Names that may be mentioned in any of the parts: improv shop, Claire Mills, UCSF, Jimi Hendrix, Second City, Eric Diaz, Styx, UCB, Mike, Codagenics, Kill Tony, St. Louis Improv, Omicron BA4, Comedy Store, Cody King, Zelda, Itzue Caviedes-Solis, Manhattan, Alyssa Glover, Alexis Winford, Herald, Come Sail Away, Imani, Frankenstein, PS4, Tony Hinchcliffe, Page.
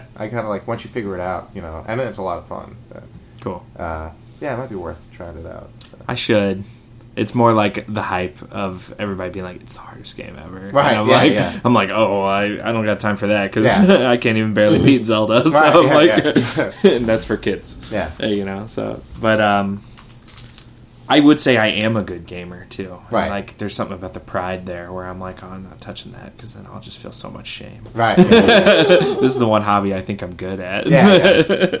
yeah, I kind of like, once you figure it out, you know, and then it's a lot of fun. But, cool. Yeah, it might be worth trying it out. But. I should. It's more like the hype of everybody being like, it's the hardest game ever. Right, and I'm I'm like, oh, I don't got time for that because I can't even barely beat Zelda. So right, and that's for kids. Yeah. You know, so. But I would say I am a good gamer, too. Right. And, like, there's something about the pride there where I'm like, oh, I'm not touching that because then I'll just feel so much shame. Right. Yeah, yeah. This is the one hobby I think I'm good at. Yeah, yeah.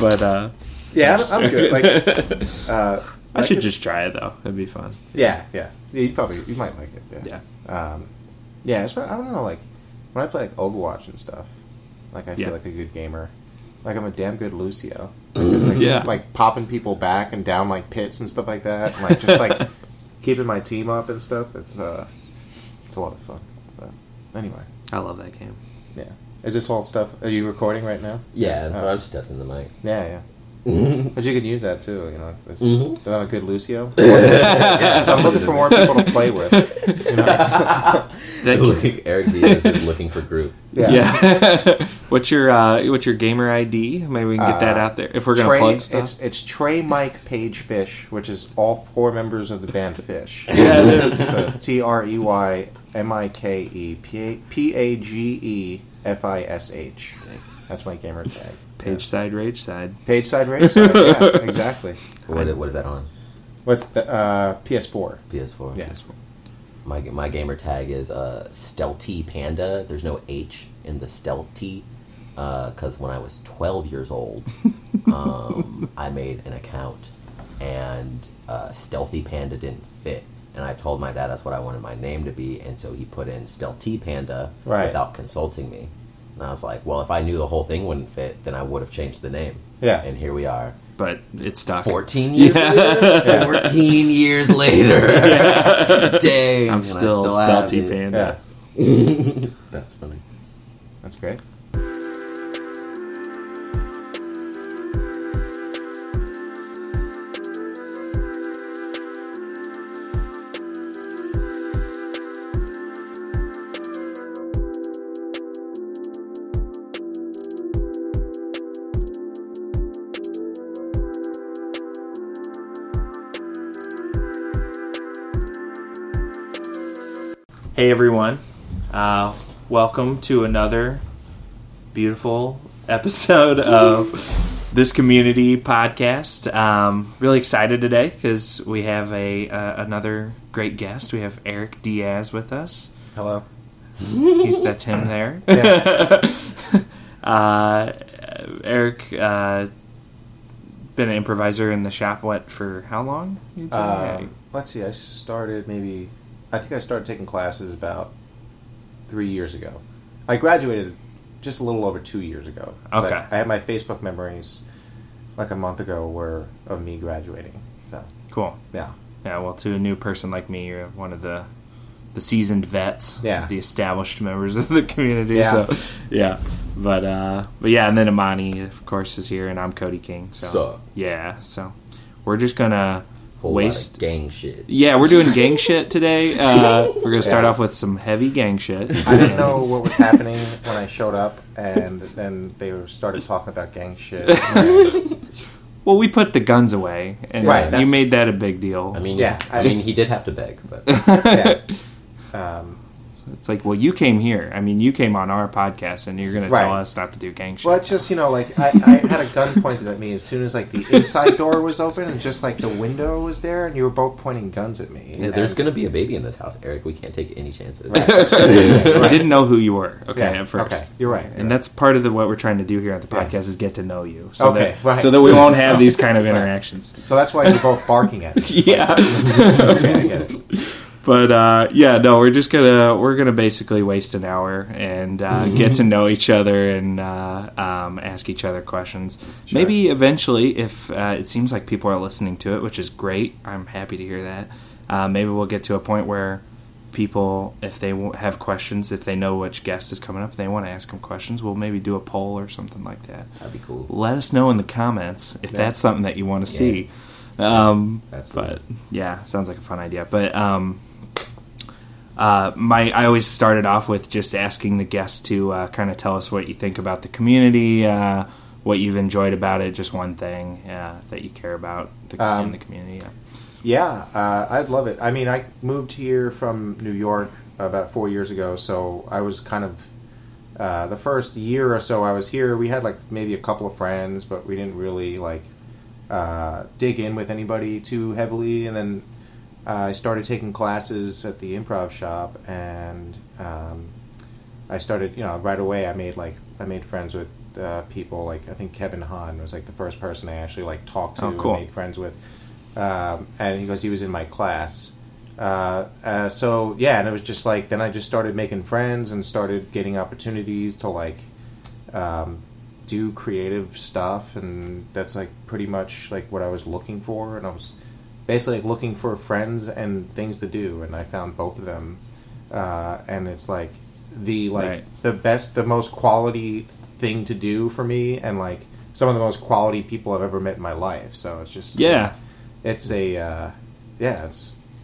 But, yeah, I'm good. Like, I should just try it though. It'd be fun. Yeah, yeah. You might like it. Yeah. Yeah. Yeah. It's, I don't know. Like when I play like Overwatch and stuff, like I feel like a good gamer. Like I'm a damn good Lucio. Like, like popping people back and down like pits and stuff like that. And, like just like keeping my team up and stuff. It's a lot of fun. But anyway, I love that game. Yeah. Is this all stuff? Are you recording right now? Yeah, but I'm just testing the mic. Yeah. Yeah. But you can use that too, you know. I'm a good Lucio. So I'm looking for more people to play with. You know? Eric Diaz is looking for group. Yeah. What's your gamer ID? Maybe we can get that out there if we're gonna plug stuff. It's Trey, Mike, Page, Fish, which is all four members of the band Fish. So TREYMIKE PAGEFISH. That's my gamer tag. Page side, rage side. Page side, rage side. Yeah, exactly. What is that on? What's the PS4? PS4. Yeah. PS4. My gamer tag is Stealthy Panda. There's no H in the Stealthy because when I was 12 years old, I made an account and Stealthy Panda didn't fit. And I told my dad that's what I wanted my name to be, and so he put in Stealthy Panda without consulting me. And I was like, well, if I knew the whole thing wouldn't fit, then I would have changed the name. Yeah. And here we are. But it's stuck. 14 years later? Yeah. 14 years later. Yeah. Dang. I'm still Stealthy Panda. Yeah. That's funny. That's great. Hey everyone, welcome to another beautiful episode of this community podcast. Really excited today because we have another great guest. We have Eric Diaz with us. Hello. That's him there. Yeah. Eric, been an improviser in the shop, for how long? Let's see, I started taking classes about 3 years ago. I graduated just a little over 2 years ago. Okay. I had my Facebook memories like a month ago were of me graduating. So cool. Yeah. Yeah, well, to a new person like me, you're one of the seasoned vets, the established members of the community. Yeah. So, yeah. But yeah, and then Imani, of course, is here, and I'm Cody King. So. Yeah, so we're just going to... Waste gang shit. Yeah, we're doing gang shit today. We're gonna start off with some heavy gang shit. I didn't know what was happening when I showed up, and then they started talking about gang shit. Well, we put the guns away, and you made that a big deal. I mean, he did have to beg, but it's like, well, you came here. I mean, you came on our podcast, and you're going to tell us not to do gang shit. Well, it's just, you know, like, I had a gun pointed at me as soon as, like, the inside door was open, and just, like, the window was there, and you were both pointing guns at me. Yeah, there's going to be a baby in this house, Eric. We can't take any chances. Right. I didn't know who you were, at first. Okay. You're right. And that's part of what we're trying to do here at the podcast is get to know you. So so that we won't have these kind of interactions. Right. So that's why you're both barking at me. Yeah. Okay, I get it. But, we're gonna basically waste an hour and get to know each other and ask each other questions. Sure. Maybe eventually, if it seems like people are listening to it, which is great, I'm happy to hear that. Maybe we'll get to a point where people, if they have questions, if they know which guest is coming up and they want to ask them questions, we'll maybe do a poll or something like that. That'd be cool. Let us know in the comments if that's something that you want to see. Absolutely. But, yeah, sounds like a fun idea. But... I always started off with just asking the guests to kind of tell us what you think about the community, what you've enjoyed about it, just one thing that you care about in the community. Yeah, I'd love it. I mean, I moved here from New York about 4 years ago, so I was kind of... the first year or so I was here, we had like maybe a couple of friends, but we didn't really like dig in with anybody too heavily. And then I started taking classes at the Improv Shop, and I started, you know, right away I made friends with people. Like, I think Kevin Hahn was like the first person I actually like talked to. Oh, cool. And made friends with. And he was in my class. So yeah, and it was just like, then I just started making friends and started getting opportunities to like do creative stuff, and that's like pretty much like what I was looking for. And I was basically like looking for friends and things to do, and I found both of them. And it's like the best, the most quality thing to do for me, and like some of the most quality people I've ever met in my life. So it's just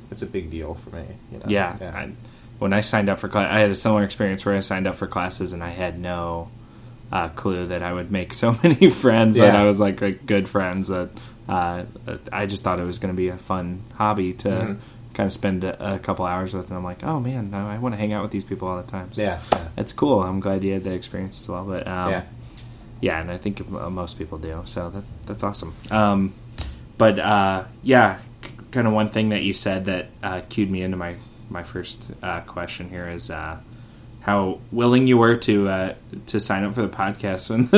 it's a big deal for me. You know? Yeah. When I signed up for class, I had a similar experience where I signed up for classes and I had no clue that I would make so many friends that I was like good friends. That I just thought it was going to be a fun hobby to kind of spend a couple hours with. And I'm like, oh man, I want to hang out with these people all the time. So it's cool. I'm glad you had that experience as well. But and I think most people do. So that's awesome. Kind of one thing that you said that cued me into my first question here is how willing you were to sign up for the podcast when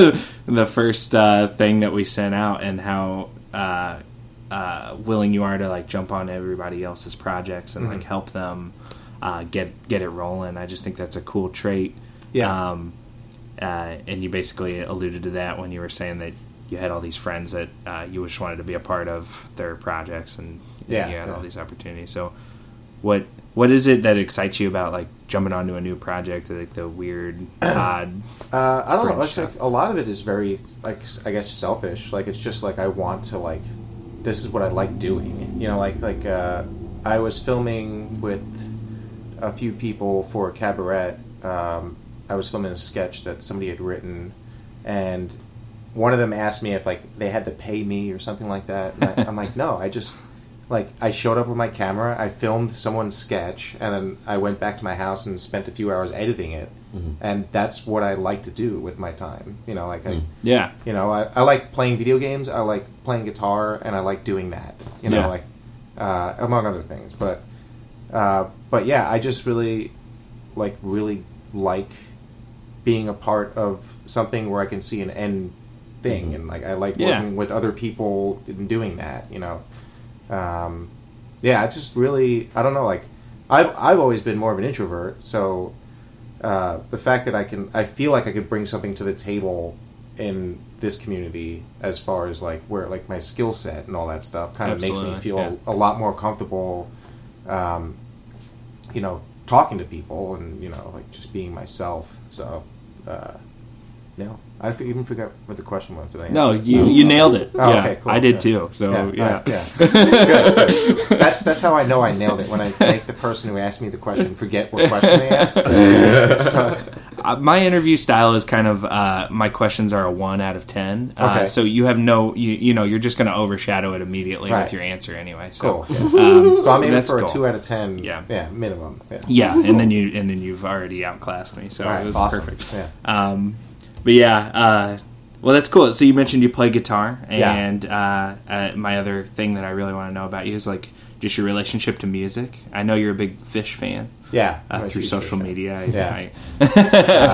the first thing that we sent out, and how willing you are to like jump on everybody else's projects and like help them get it rolling. I just think that's a cool trait. Yeah. And you basically alluded to that when you were saying that you had all these friends that you just wanted to be a part of their projects, and you had all these opportunities. So what is it that excites you about like jumping onto a new project, like the weird, odd? I don't know. It's like a lot of it is very like, I guess, selfish. Like, it's just like I want to like, this is what I like doing. You know, like I was filming with a few people for a cabaret. I was filming a sketch that somebody had written, and one of them asked me if like they had to pay me or something like that. And I'm like, no, I just like, I showed up with my camera, I filmed someone's sketch, and then I went back to my house and spent a few hours editing it. And that's what I like to do with my time. You know, like I like playing video games, I like playing guitar, and I like doing that. You know, like among other things. But yeah, I just really like being a part of something where I can see an end thing, and like I like working with other people and doing that, you know. It's just really, I don't know, like I've always been more of an introvert, so the fact that I feel like I could bring something to the table in this community as far as like where like my skill set and all that stuff kind of makes me feel a lot more comfortable you know, talking to people, and you know, like just being myself. So no, I even forgot what the question was. Did I answer? No, you nailed it. Oh, yeah. Okay, cool. I did too. So Good. That's how I know I nailed it, when I make the person who asked me the question forget what question they asked. My interview style is kind of my questions are a 1 out of 10. Okay. So you have no, you know, you're just going to overshadow it immediately with your answer anyway. So cool. So I'm aiming for a 2 out of 10. Yeah, minimum. Yeah, and then you've already outclassed me. So it was awesome. Perfect. Yeah. But yeah, well, that's cool. So you mentioned you play guitar, and my other thing that I really want to know about you is like just your relationship to music. I know you're a big Phish fan. Yeah, through social media. I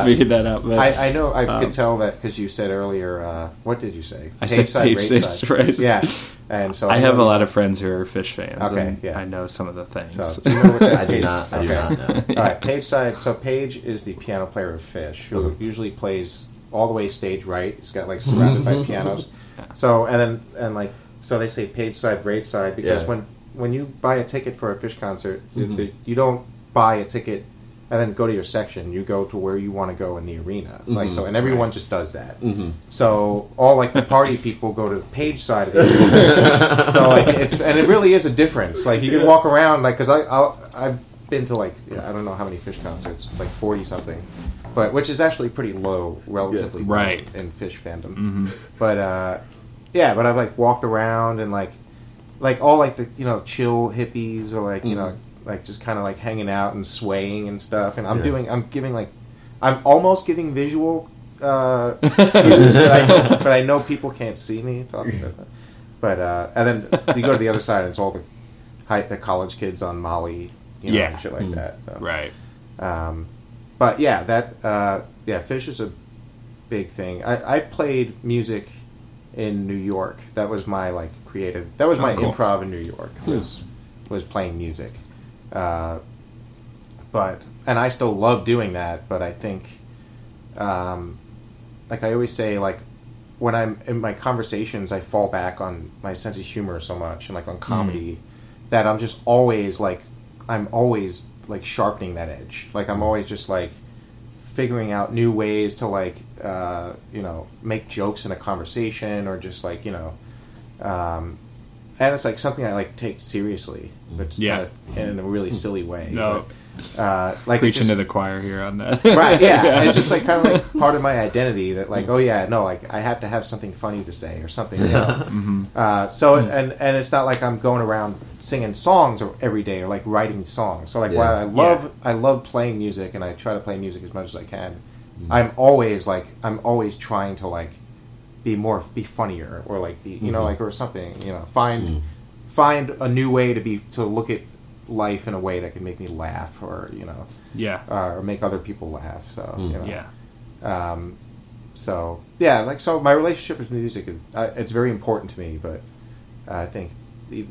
figured that out. But, I know I could tell that because you said earlier. What did you say? I said Page side. Right? Yeah, and so I have a lot of friends who are Phish fans. Okay, yeah, I know some of the things. So, do you know what I do not. I do not know. All right, Page side. So Page is the piano player of Phish, who usually plays all the way stage right. He's got like surrounded by pianos. So and they say Page side, right side, because when you buy a ticket for a Phish concert, you don't buy a ticket and then go to your section. You go to where you want to go in the arena, like so. And everyone just does that. So all like the party people go to the Page side of the arena. So like it really is a difference. Like you can walk around, like because I've been to like, I don't know how many Phish concerts, like 40 something, but which is actually pretty low, relatively low in Phish fandom. Mm-hmm. But yeah, but I've like walked around and like all like the chill hippies or like you know like just kind of like hanging out and swaying and stuff. And I'm doing, I'm giving like, I'm almost giving visual. But I know people can't see me talking about that. But and then you go to the other side, and it's all the college kids on Molly, you know, and shit like that. So. Right. But yeah, that Phish is a big thing. I played music in New York. That was my like creative. That was my improv in New York. Was playing music. But and I still love doing that. But I think. Like I always say, like when I'm in my conversations, I fall back on my sense of humor so much and like on comedy that I'm just always like, I'm always like sharpening that edge. Like I'm always just like figuring out new ways to like, you know, make jokes in a conversation or just like, you know, and it's like something I like take seriously, but kind of in a really silly way. No. But, like preaching just, to the choir here on that, right? Yeah, yeah. It's just like kind of like part of my identity that, like, oh yeah, no, like I have to have something funny to say or something. You know? So and it's not like I'm going around singing songs or every day or like writing songs. So like while I love playing music and I try to play music as much as I can, I'm always trying to like be funnier or like be, you know, like or something, you know, find a new way to look at life in a way that can make me laugh or you know or make other people laugh so yeah like so my relationship with music is it's very important to me but I think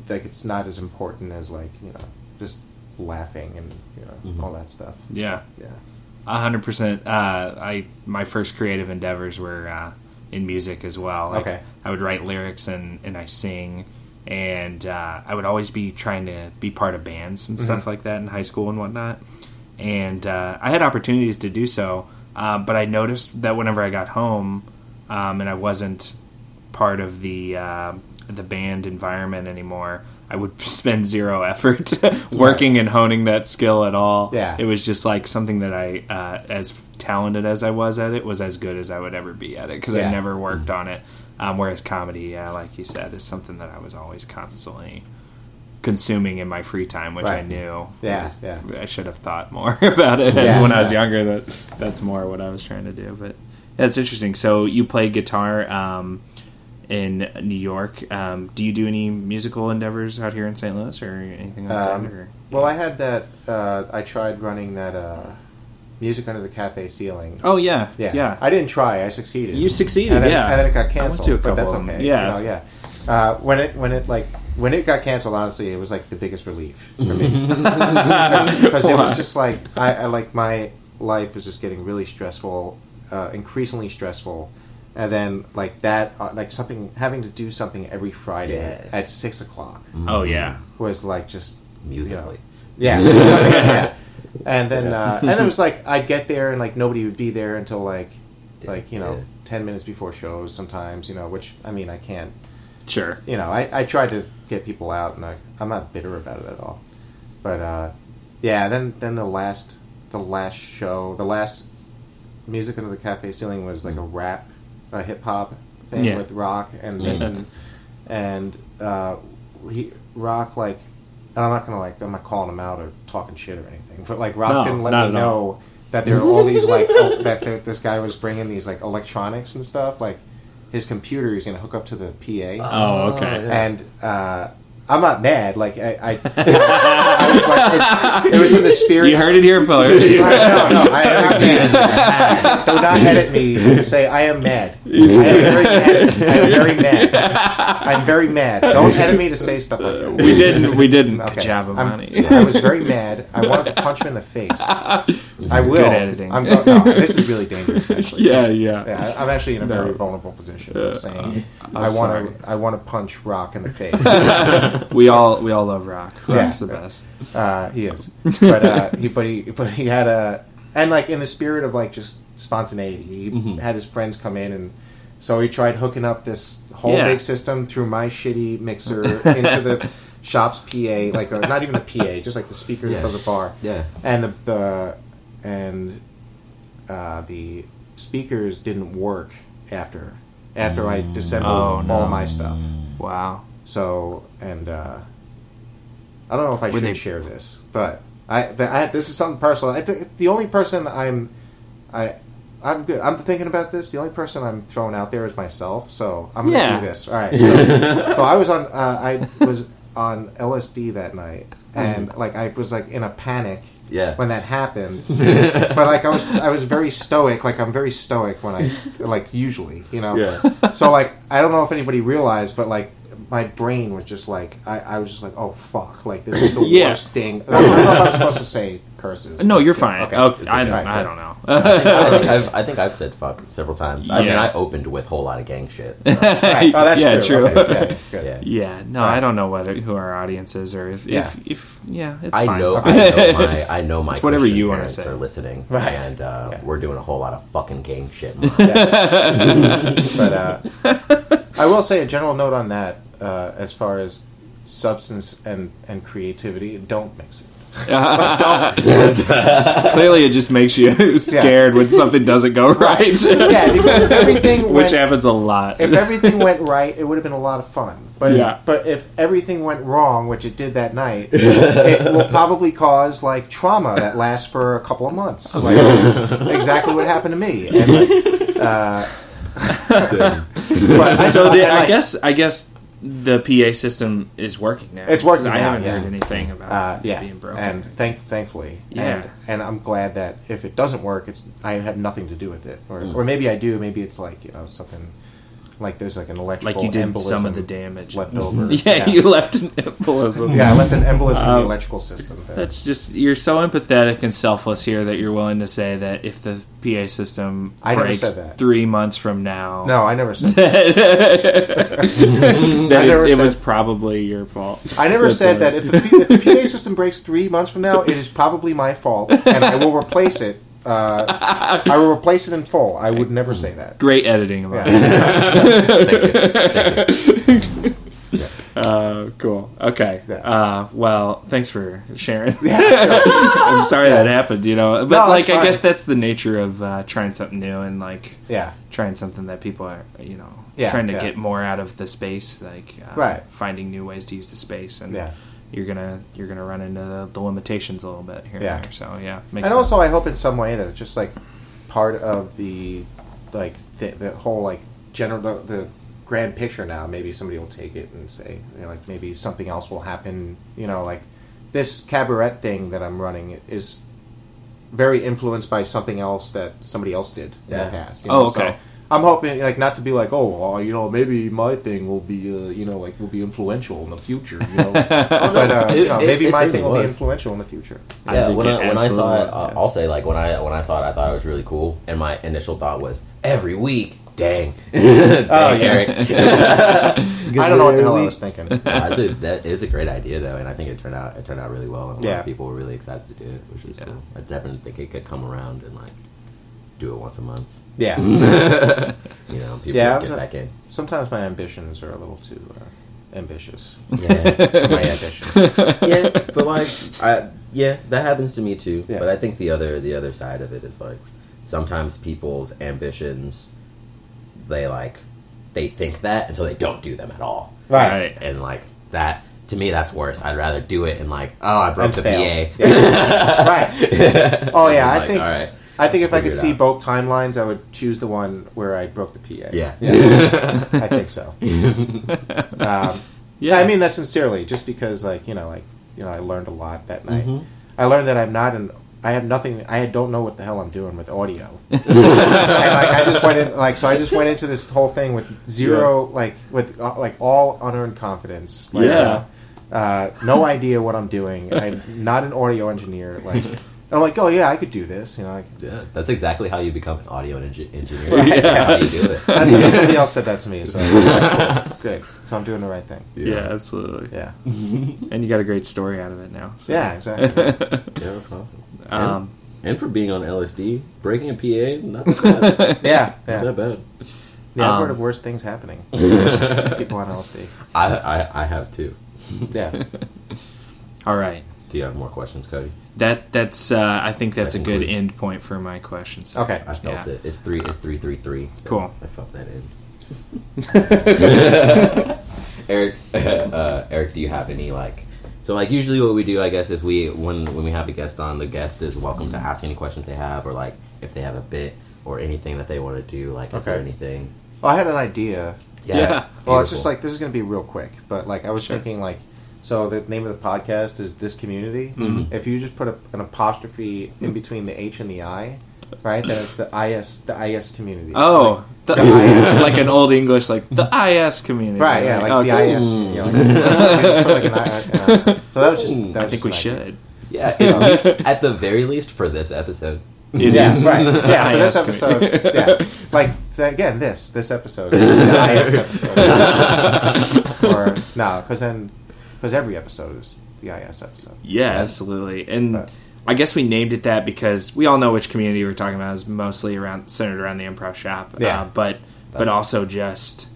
like it's not as important as like you know just laughing and you know all that stuff 100% my first creative endeavors were in music as well like, I would write lyrics and I sing. And I would always be trying to be part of bands and stuff like that in high school and whatnot. And I had opportunities to do so, but I noticed that whenever I got home and I wasn't part of the band environment anymore, I would spend zero effort working and honing that skill at all. Yeah. It was just like something that I, as talented as I was at it, was as good as I would ever be at it because I never worked on it. Whereas comedy, like you said, is something that I was always constantly consuming in my free time, which I knew. I should have thought more about it when I was younger. That's more what I was trying to do. But that's interesting. So you play guitar in New York. Do you do any musical endeavors out here in St. Louis or anything like that? Or, well, I had that. I tried running that. Music Under the Cafe Ceiling. Oh, yeah. Yeah. I didn't try. I succeeded. You succeeded, and then, and then it got canceled, but that's okay. Yeah. You know, when it got canceled, honestly, it was like the biggest relief for me. Because it was just like, I like my life was just getting really stressful, increasingly stressful. And then like that, like something, having to do something every Friday at 6:00. Oh, yeah. Was like just musically. You know, something like that. And then, and it was like I'd get there and like nobody would be there until like you know, 10 minutes before shows sometimes. You know, which I mean I can't. Sure. You know, I tried to get people out, and I'm not bitter about it at all. But yeah, then the last show, the last Music Under the Cafe Ceiling was like a hip hop thing with Rock, and then, Rock like. And I'm not gonna like I'm not calling them out or talking shit or anything, but like Rock didn't let me know that there were all these like this guy was bringing these like electronics and stuff. Like his computer is gonna hook up to the PA. Oh, okay. And I'm not mad. Like I was like, it was in the spirit. You heard it here, fellas. No, I am not mad. Do not edit me to say I am mad. I'm very mad. Don't edit me to say stuff like that. We didn't. Okay. Good job, Imani. I was very mad. I wanted to punch him in the face. I will. Good editing. This is really dangerous, actually. Yeah. I'm actually in a very vulnerable position. Saying I want to punch Rock in the face. We all love Rock. Rock's the best. He is, but he had a and like in the spirit of like just spontaneity, he had his friends come in and so he tried hooking up this whole big system through my shitty mixer into the shop's PA, like a, not even a PA, just like the speakers above the bar. Yeah. And the speakers didn't work after I disassembled all my stuff. Wow. So I don't know if I should share this, but I this is something personal. The only person I'm good. I'm thinking about this. The only person I'm throwing out there is myself. So I'm gonna do this. All right. So I was on LSD that night, and I was in a panic. Yeah. When that happened, but I was very stoic. I'm very stoic when I usually, you know. Yeah. So I don't know if anybody realized, but my brain was just I was just oh fuck, this is the worst thing. I don't know if I'm supposed to say curses. No, you're fine. Okay. I don't know. I think I've said fuck several times. Yeah. I mean, I opened with a whole lot of gang shit. So. Right. Oh, that's true. Okay. I don't know who our audience is, or if it's fine. I know my it's whatever you want to say. Are listening, right. And we're doing a whole lot of fucking gang shit. But I will say a general note on that. As far as substance and creativity, don't mix it. Clearly, it just makes you scared when something doesn't go right. Yeah, because if everything which happens a lot. If everything went right, it would have been a lot of fun. But if everything went wrong, which it did that night, it will probably cause trauma that lasts for a couple of months. Exactly what happened to me. And, I guess. The PA system is working now. It's working now. I haven't heard anything about it being broken. And thankfully. Yeah. And I'm glad that if it doesn't work, I have nothing to do with it. Or maybe I do. Maybe it's something... there's an electrical embolism. You did some of the damage. Left over. You left an embolism. Yeah, I left an embolism in the electrical system. There. That's just... You're so empathetic and selfless here that you're willing to say that if the PA system breaks 3 months from now... No, I never said that. It was probably your fault. I never said that. If the PA system breaks 3 months from now, it is probably my fault, and I will replace it. I will replace it in full. I would never say that. Great editing about it. Thank you. Cool. Okay. Well, thanks for sharing. I'm sorry that happened, you know. But I guess that's the nature of trying something new and trying something that people are, you know, trying to get more out of the space, finding new ways to use the space and you're gonna run into the limitations a little bit here and there. So makes sense. Also I hope in some way that it's just part of the whole general the grand picture now. Maybe somebody will take it and say maybe something else will happen. You know, this cabaret thing that I'm running is very influenced by something else that somebody else did in the past. You know? Okay. So, I'm hoping, not to be maybe my thing will be, will be influential in the future, you know. But maybe my thing will be influential in the future. Yeah, when I saw it, I'll say, when I saw it, I thought it was really cool, and my initial thought was, every week, dang. Eric. I don't know what the hell I was thinking. It was a great idea, though, and I think it turned out really well, and a lot of people were really excited to do it, which was cool. I definitely think it could come around and, do it once a month. Yeah. You know, people get back in. Sometimes my ambitions are a little too ambitious. Yeah. My ambitions. Yeah, but that happens to me too. Yeah. But I think the other side of it is sometimes people's ambitions they think that and so they don't do them at all. Right. And that to me, that's worse. I'd rather do it and I broke the PA. Yeah. Right. Oh yeah, I think all right. I think if I could see both timelines, I would choose the one where I broke the PA. Yeah. I think so. I mean that sincerely, just because, I learned a lot that night. Mm-hmm. I learned that I have nothing. I don't know what the hell I'm doing with audio. I just went into this whole thing with zero, with all unearned confidence. No idea what I'm doing. I'm not an audio engineer. I'm oh yeah, I could do this. You know, that's exactly how you become an audio engineer. Right. Yeah. That's how you do it. Somebody else said that to me, so good. So I'm doing the right thing. Yeah, absolutely. Yeah, and you got a great story out of it now. So. Yeah, exactly. That's awesome. And for being on LSD, breaking a PA, not that bad. Yeah, not that bad. Yeah, I've heard of worse things happening. People on LSD. I have too. Yeah. All right. Do you have more questions, Cody? That's. I think that's a good end point for my questions. Okay. I felt it. It's three. It's 333. So cool. I felt that end. Eric, do you have any like? So like usually what we do, I guess, is we when we have a guest on, the guest is welcome to ask any questions they have, or like if they have a bit or anything that they want to do. Like, is there anything? Well, I had an idea. Yeah. Well, it's just like this is going to be real quick, but like I was thinking like, so the name of the podcast is This Community. Mm-hmm. If you just put an apostrophe in between the H and the I, right? Then it's the IS community. Oh, like, the IS, like an old English, like the IS community. Right? Yeah, like IS community. So that was just. I think we should. Yeah, at the very least for this episode. It is. Right. Yeah, for this episode. Yeah. Like, so again, this episode. The IS episode. Or, no, because every episode is the IS episode. Yeah, right? Absolutely. And I guess we named it that because we all know which community we're talking about is mostly centered around the Improv Shop. Yeah. But also just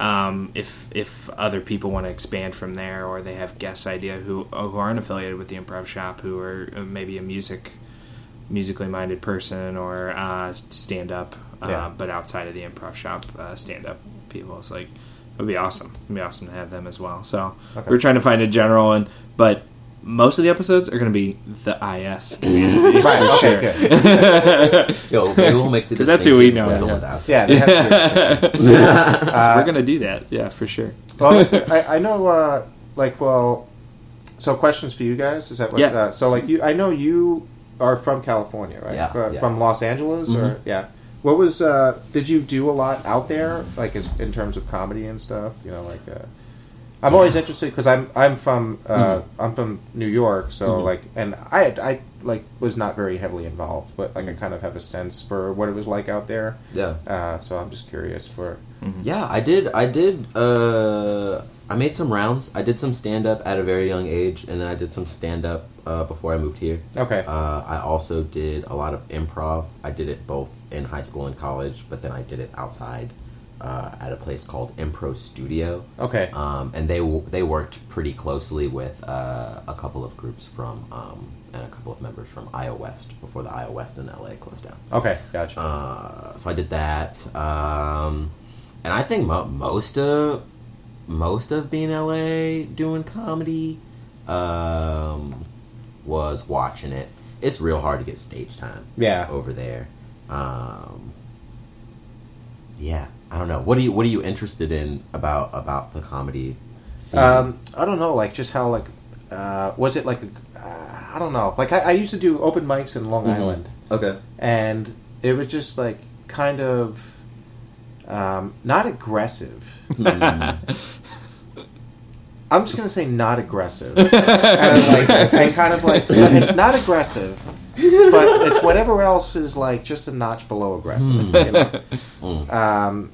if other people want to expand from there, or they have guest idea who aren't affiliated with the Improv Shop, who are maybe a musically minded person, or stand-up, but outside of the Improv Shop, stand-up people. It's like, it would be awesome. It would be awesome to have them as well. So we're trying to find a general, but most of the episodes are going to be the IS community. Right, okay, sure. Yo, maybe we'll make the distinction. Because that's who we know. So we're going to do that, yeah, for sure. Well, I know, so questions for you guys. Is that what? Yeah. I know you are from California, right? Yeah, from Los Angeles? Mm-hmm. What was, did you do a lot out there, like in terms of comedy and stuff? You know, like, I'm always interested because I'm from New York, so mm-hmm. like, and I like was not very heavily involved, but like I kind of have a sense for what it was like out there. Yeah. So I'm just curious for. Mm-hmm. Yeah, I did. I made some rounds. I did some stand up at a very young age, and then I did some stand up before I moved here. Okay. I also did a lot of improv. I did it both in high school and college, but then I did it outside at a place called Impro Studio. Okay. And they worked pretty closely with a couple of groups from and a couple of members from Iowa West before the Iowa West in LA closed down. Okay, gotcha. So I did that, and I think most of being in LA doing comedy was watching it. It's real hard to get stage time. Yeah. Over there. Yeah, I don't know. What are you interested in about the comedy scene? I don't know, like just how like was it like I don't know. Like I used to do open mics in Long mm-hmm. Island. Okay. And it was just like kind of not aggressive. I'm just gonna say not aggressive. and kind of like so it's not aggressive, but it's whatever else is like just a notch below aggressive. Mm. You know? Mm.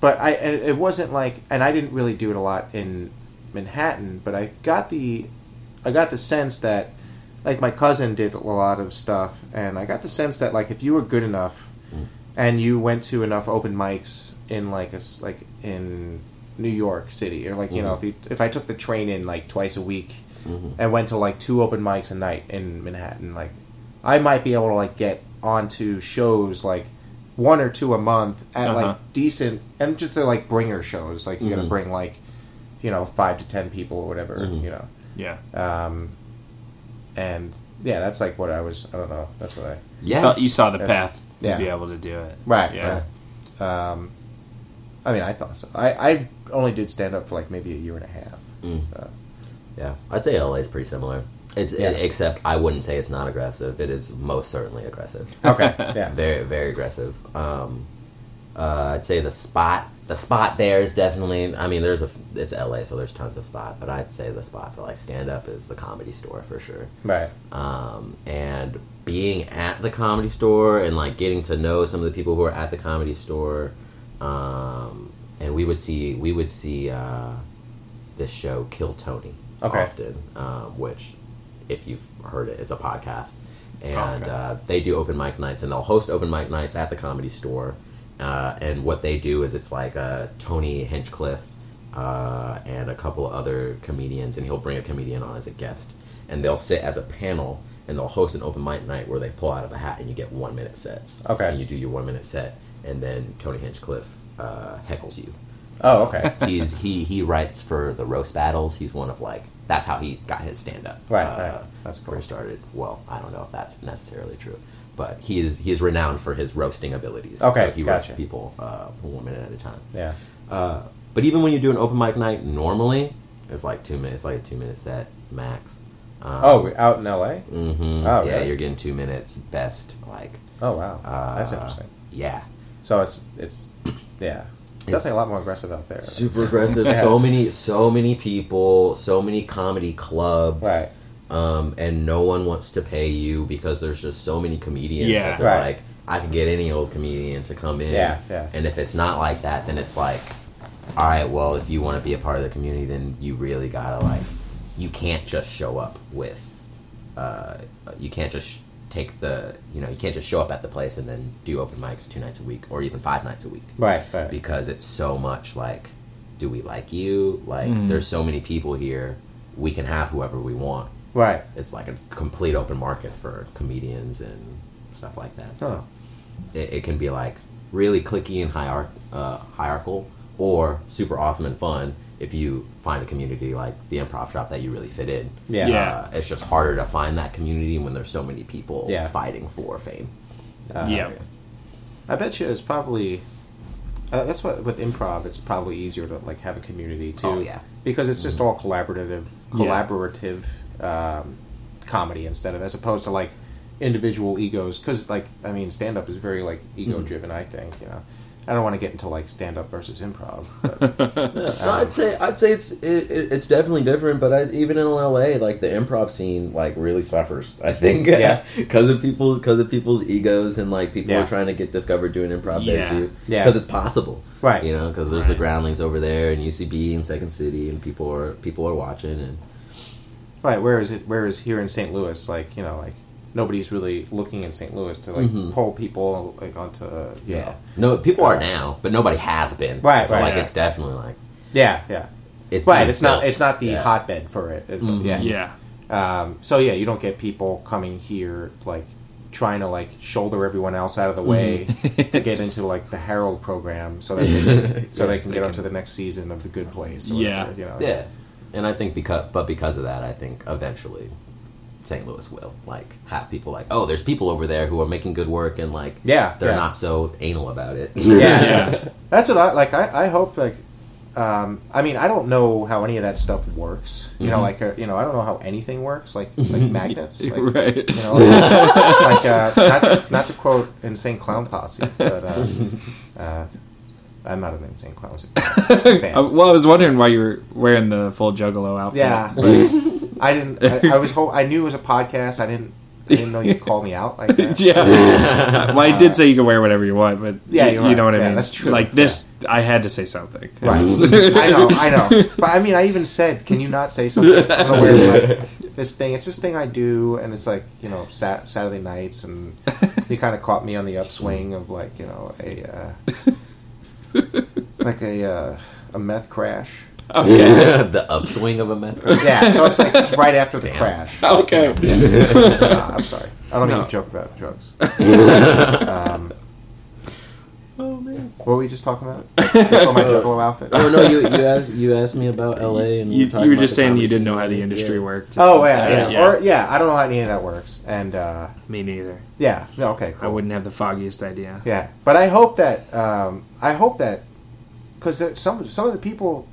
But it wasn't like, and I didn't really do it a lot in Manhattan. But I got the sense that like my cousin did a lot of stuff, and I got the sense that like if you were good enough and you went to enough open mics in like in New York City, or like you mm-hmm. know, if I took the train in like twice a week mm-hmm. and went to like 2 open mics a night in Manhattan, like I might be able to like get onto shows like 1 or 2 a month at uh-huh. like decent, and just they're like bringer shows, like you're mm-hmm. gonna bring like, you know, 5 to 10 people or whatever, mm-hmm. you know. Yeah. And yeah, that's like what I was. I don't know. That's what I. Yeah. You saw the path to be able to do it. Right. Yeah. Right. I mean, I thought so. I only did stand-up for, like, maybe a year and a half. Mm. So. Yeah. I'd say LA is pretty similar. Except I wouldn't say it's not aggressive. It is most certainly aggressive. Okay, yeah. Very, very aggressive. I'd say the spot there is definitely, I mean, it's LA, so there's tons of spot, but I'd say the spot for, like, stand-up is the Comedy Store for sure. Right. And being at the Comedy Store and, like, getting to know some of the people who are at the Comedy Store. And we would see this show Kill Tony often, which if you've heard it, it's a podcast, and they do open mic nights, and they'll host open mic nights at the Comedy Store, and what they do is it's like a Tony Hinchcliffe and a couple other comedians, and he'll bring a comedian on as a guest, and they'll sit as a panel, and they'll host an open mic night where they pull out of a hat and you get 1 minute sets. Okay. And you do your 1 minute set, and then Tony Hinchcliffe heckles you. Oh, okay. He writes for the roast battles. He's one of like that's how he got his stand up. Right, right. That's cool. Where he started. Well, I don't know if that's necessarily true, but he is renowned for his roasting abilities. Okay, so he roasts people 1 minute at a time. Yeah. But even when you do an open mic night, normally it's like 2 minutes. It's like a 2 minute set max. Out in LA. Mm-hmm. Oh, yeah. Really? You're getting 2 minutes best. Like. Oh wow. That's interesting. Yeah. So it's yeah. It's definitely a lot more aggressive out there. Super aggressive. Yeah. So many people, so many comedy clubs. Right. And no one wants to pay you because there's just so many comedians that they're like, I can get any old comedian to come in. Yeah, yeah. And if it's not like that, then it's like, all right, well, if you want to be a part of the community, then you really gotta like, you can't just show up with, you can't just take the, you know, you can't just show up at the place and then do open mics 2 nights a week or even 5 nights a week. Right, right. Because it's so much like, do we like you? Like, there's so many people here. We can have whoever we want. Right. It's like a complete open market for comedians and stuff like that. So it can be like really cliquey and hierarchical or super awesome and fun if you find a community like the Improv Shop that you really fit in. Yeah. It's just harder to find that community when there's so many people fighting for fame. Yeah. I bet you it's probably... that's what with improv, it's probably easier to like have a community too. Oh, yeah. Because it's just all collaborative comedy instead of as opposed to like individual egos. Because like I mean, stand up is very like ego driven. I think you know. I don't want to get into like stand up versus improv. But, no, I'd say it's definitely different. But even in LA, like the improv scene like really suffers. I think because of people's egos and like people are trying to get discovered doing improv there too. Yeah, because it's possible, right? You know, because there's the Groundlings over there and UCB and Second City, and people are watching and. Right, whereas here in St. Louis, like, you know, like, nobody's really looking in St. Louis to, like, pull people, like, onto, No, people are now, but nobody has been. Right, so, it's definitely, like... Yeah, yeah. It's it's not the hotbed for it. You don't get people coming here, like, trying to, like, shoulder everyone else out of the way to get into, like, the Herald program so that they can get onto the next season of The Good Place. Or whatever, you know? Yeah. And I think because of that, I think eventually St. Louis will like have people like, oh, there's people over there who are making good work and like they're not so anal about it. That's what I like. I hope like I mean, I don't know how any of that stuff works. You know, like I don't know how anything works. Like magnets, like, right? You know, like not to quote Insane Clown Posse, but. I'm not an Insane Clown fan. Well, I was wondering why you were wearing the full Juggalo outfit. Yeah, but I didn't. I knew it was a podcast. I didn't know you'd call me out like that. Yeah. Well, I did say you can wear whatever you want, but you know what I mean. That's true. Like this, I had to say something. Right. I know. But I mean, I even said, "Can you not say something?" I'm gonna wear like this thing. It's this thing I do, and it's like you know, Saturday nights, and you kind of caught me on the upswing of like you know a meth crash. Okay. The upswing of a meth crash. Yeah, so it's like right after the crash. Okay. Like, I'm sorry. I don't even joke about drugs. Oh man. What were we just talking about? My Juggalo outfit. Oh no, you asked me about LA and you were just saying you didn't know how the industry worked. Oh yeah. Or I don't know how any of that works. And me neither. Yeah. No, okay. Cool. I wouldn't have the foggiest idea. Yeah. But I hope that because some of the people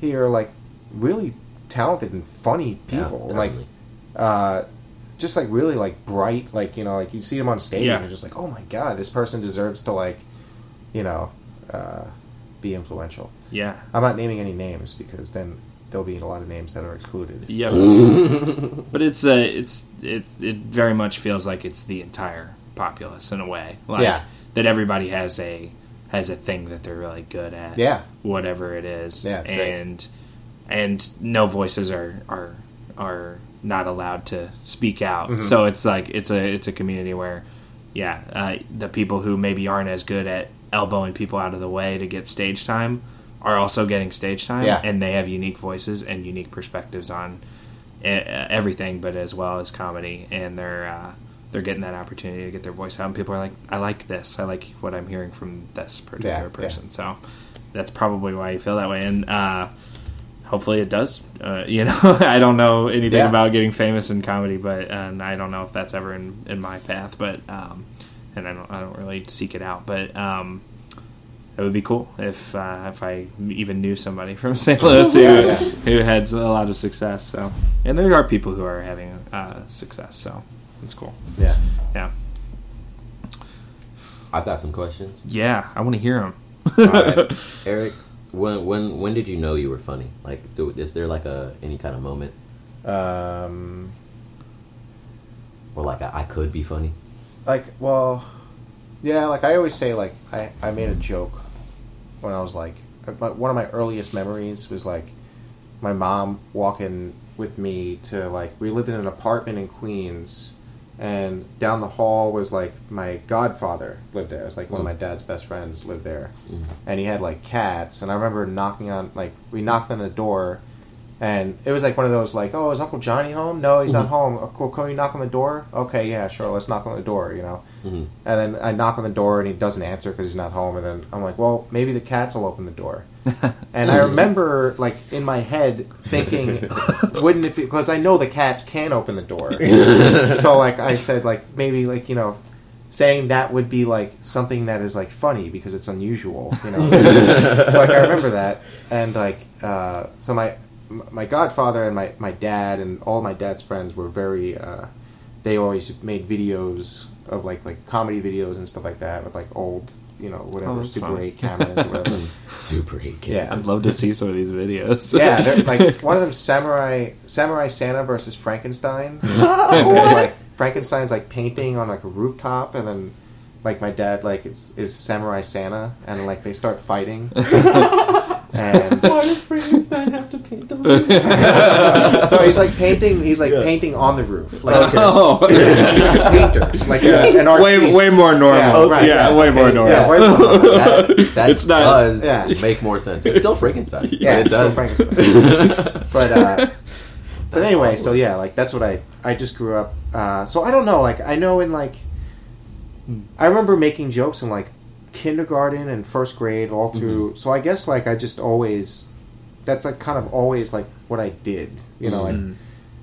here are like really talented and funny people. Yeah, like just like really like bright, like you know, like you see them on stage and you're just like, "Oh my god, this person deserves to like you know, be influential." Yeah. I'm not naming any names because then there'll be a lot of names that are excluded. Yeah. But it very much feels like it's the entire populace in a way. Like that everybody has a thing that they're really good at. Yeah. Whatever it is. Yeah. And no voices are not allowed to speak out. Mm-hmm. So it's like it's a community where the people who maybe aren't as good at elbowing people out of the way to get stage time are also getting stage time, and they have unique voices and unique perspectives on everything, but as well as comedy, and they're getting that opportunity to get their voice out, and people are like, I like this, I like what I'm hearing from this particular person. So that's probably why you feel that way, and hopefully it does. I don't know anything about getting famous in comedy, but and I don't know if that's ever in my path, but and I don't really seek it out, but it would be cool if I even knew somebody from St. Louis who had a lot of success. So, and there are people who are having success, so that's cool. Yeah. I've got some questions. Yeah, I want to hear them. All right. Eric, when did you know you were funny? Like, is there like any kind of moment, or like I could be funny? Like, well, yeah, like I always say, like I made a joke when I was like, one of my earliest memories was like my mom walking with me to like, we lived in an apartment in Queens, and down the hall was like my godfather lived there. It was like one of my dad's best friends lived there, and he had like cats. And I remember we knocked on the door, and it was like one of those like, oh, is Uncle Johnny home? No, he's not home. Oh, cool, can you knock on the door? Okay, yeah, sure, let's knock on the door, you know. And then I knock on the door, and he doesn't answer because he's not home. And then I'm like, well, maybe the cats will open the door. And I remember, like, in my head thinking, wouldn't it be... Because I know the cats can open the door. So, like, I said, like, maybe, like, you know, saying that would be, like, something that is, like, funny because it's unusual, you know. So, like, I remember that. And, like, so my godfather and my dad and all my dad's friends were very... they always made videos of, like, comedy videos and stuff like that with, like, old... you know, whatever, Super 8 cameras or whatever. Super 8 cameras. Yeah. I'd love to see some of these videos. Yeah, like, one of them, Samurai Santa versus Frankenstein. What? Like, Frankenstein's, like, painting on, like, a rooftop, and then, like, my dad, like, is Samurai Santa, and, like, they start fighting. And why does Frankenstein have to paint the roof? No, he's like painting on the roof. Like, a painter, like an artist. Way more normal. Yeah, okay. Right. Yeah, way more normal. Yeah, way more normal. That it's not, does make more sense. It's still Frankenstein. Yeah, it does. Still Frankenstein. But anyway, so yeah, like that's what I just grew up. So I don't know. Like I know in like I remember making jokes and like. Kindergarten and first grade all through so I guess like I just always that's like kind of always like what I did, you know.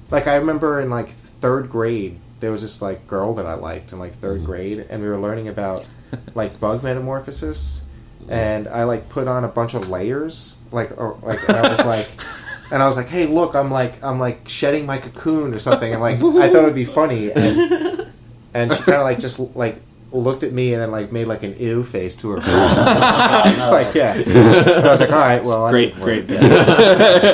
Like I remember in like third grade there was this like girl that I liked in like third grade, and we were learning about like bug metamorphosis, and I like put on a bunch of layers and I was like and I was like, hey look, I'm like shedding my cocoon or something, and like I thought it would be funny, and she kind of like just like looked at me and then like made like an ew face to her. Like yeah, and I was like, all right, well, I great. That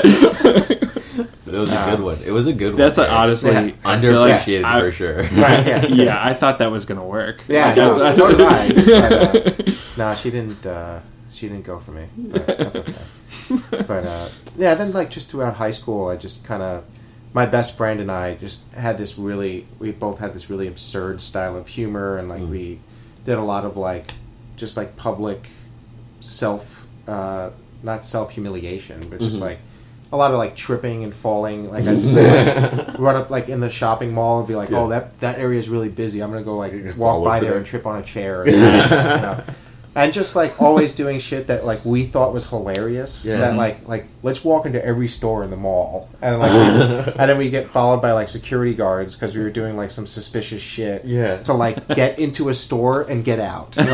was a good one. It was a good one. That's honestly underappreciated for sure. Right, I thought that was gonna work. Yeah, like, no, I don't mind. Nah, she didn't. She didn't go for me. But that's okay. But then like just throughout high school, I just kind of. My best friend and I just had this really... We both had this really absurd style of humor, and, like, we did a lot of, like, just, like, public self... not self-humiliation, but just, like, a lot of, like, tripping and falling. Like, I'd like, run up, like, in the shopping mall and be like, oh, that area's really busy. I'm going to go, like, walk by there and trip on a chair. And, you know? And just, like, always doing shit that, like, we thought was hilarious. Yeah. That, like, let's walk into every store in the mall. And, like, and then we get followed by, like, security guards because we were doing, like, some suspicious shit. Yeah. To, like, get into a store and get out. You know,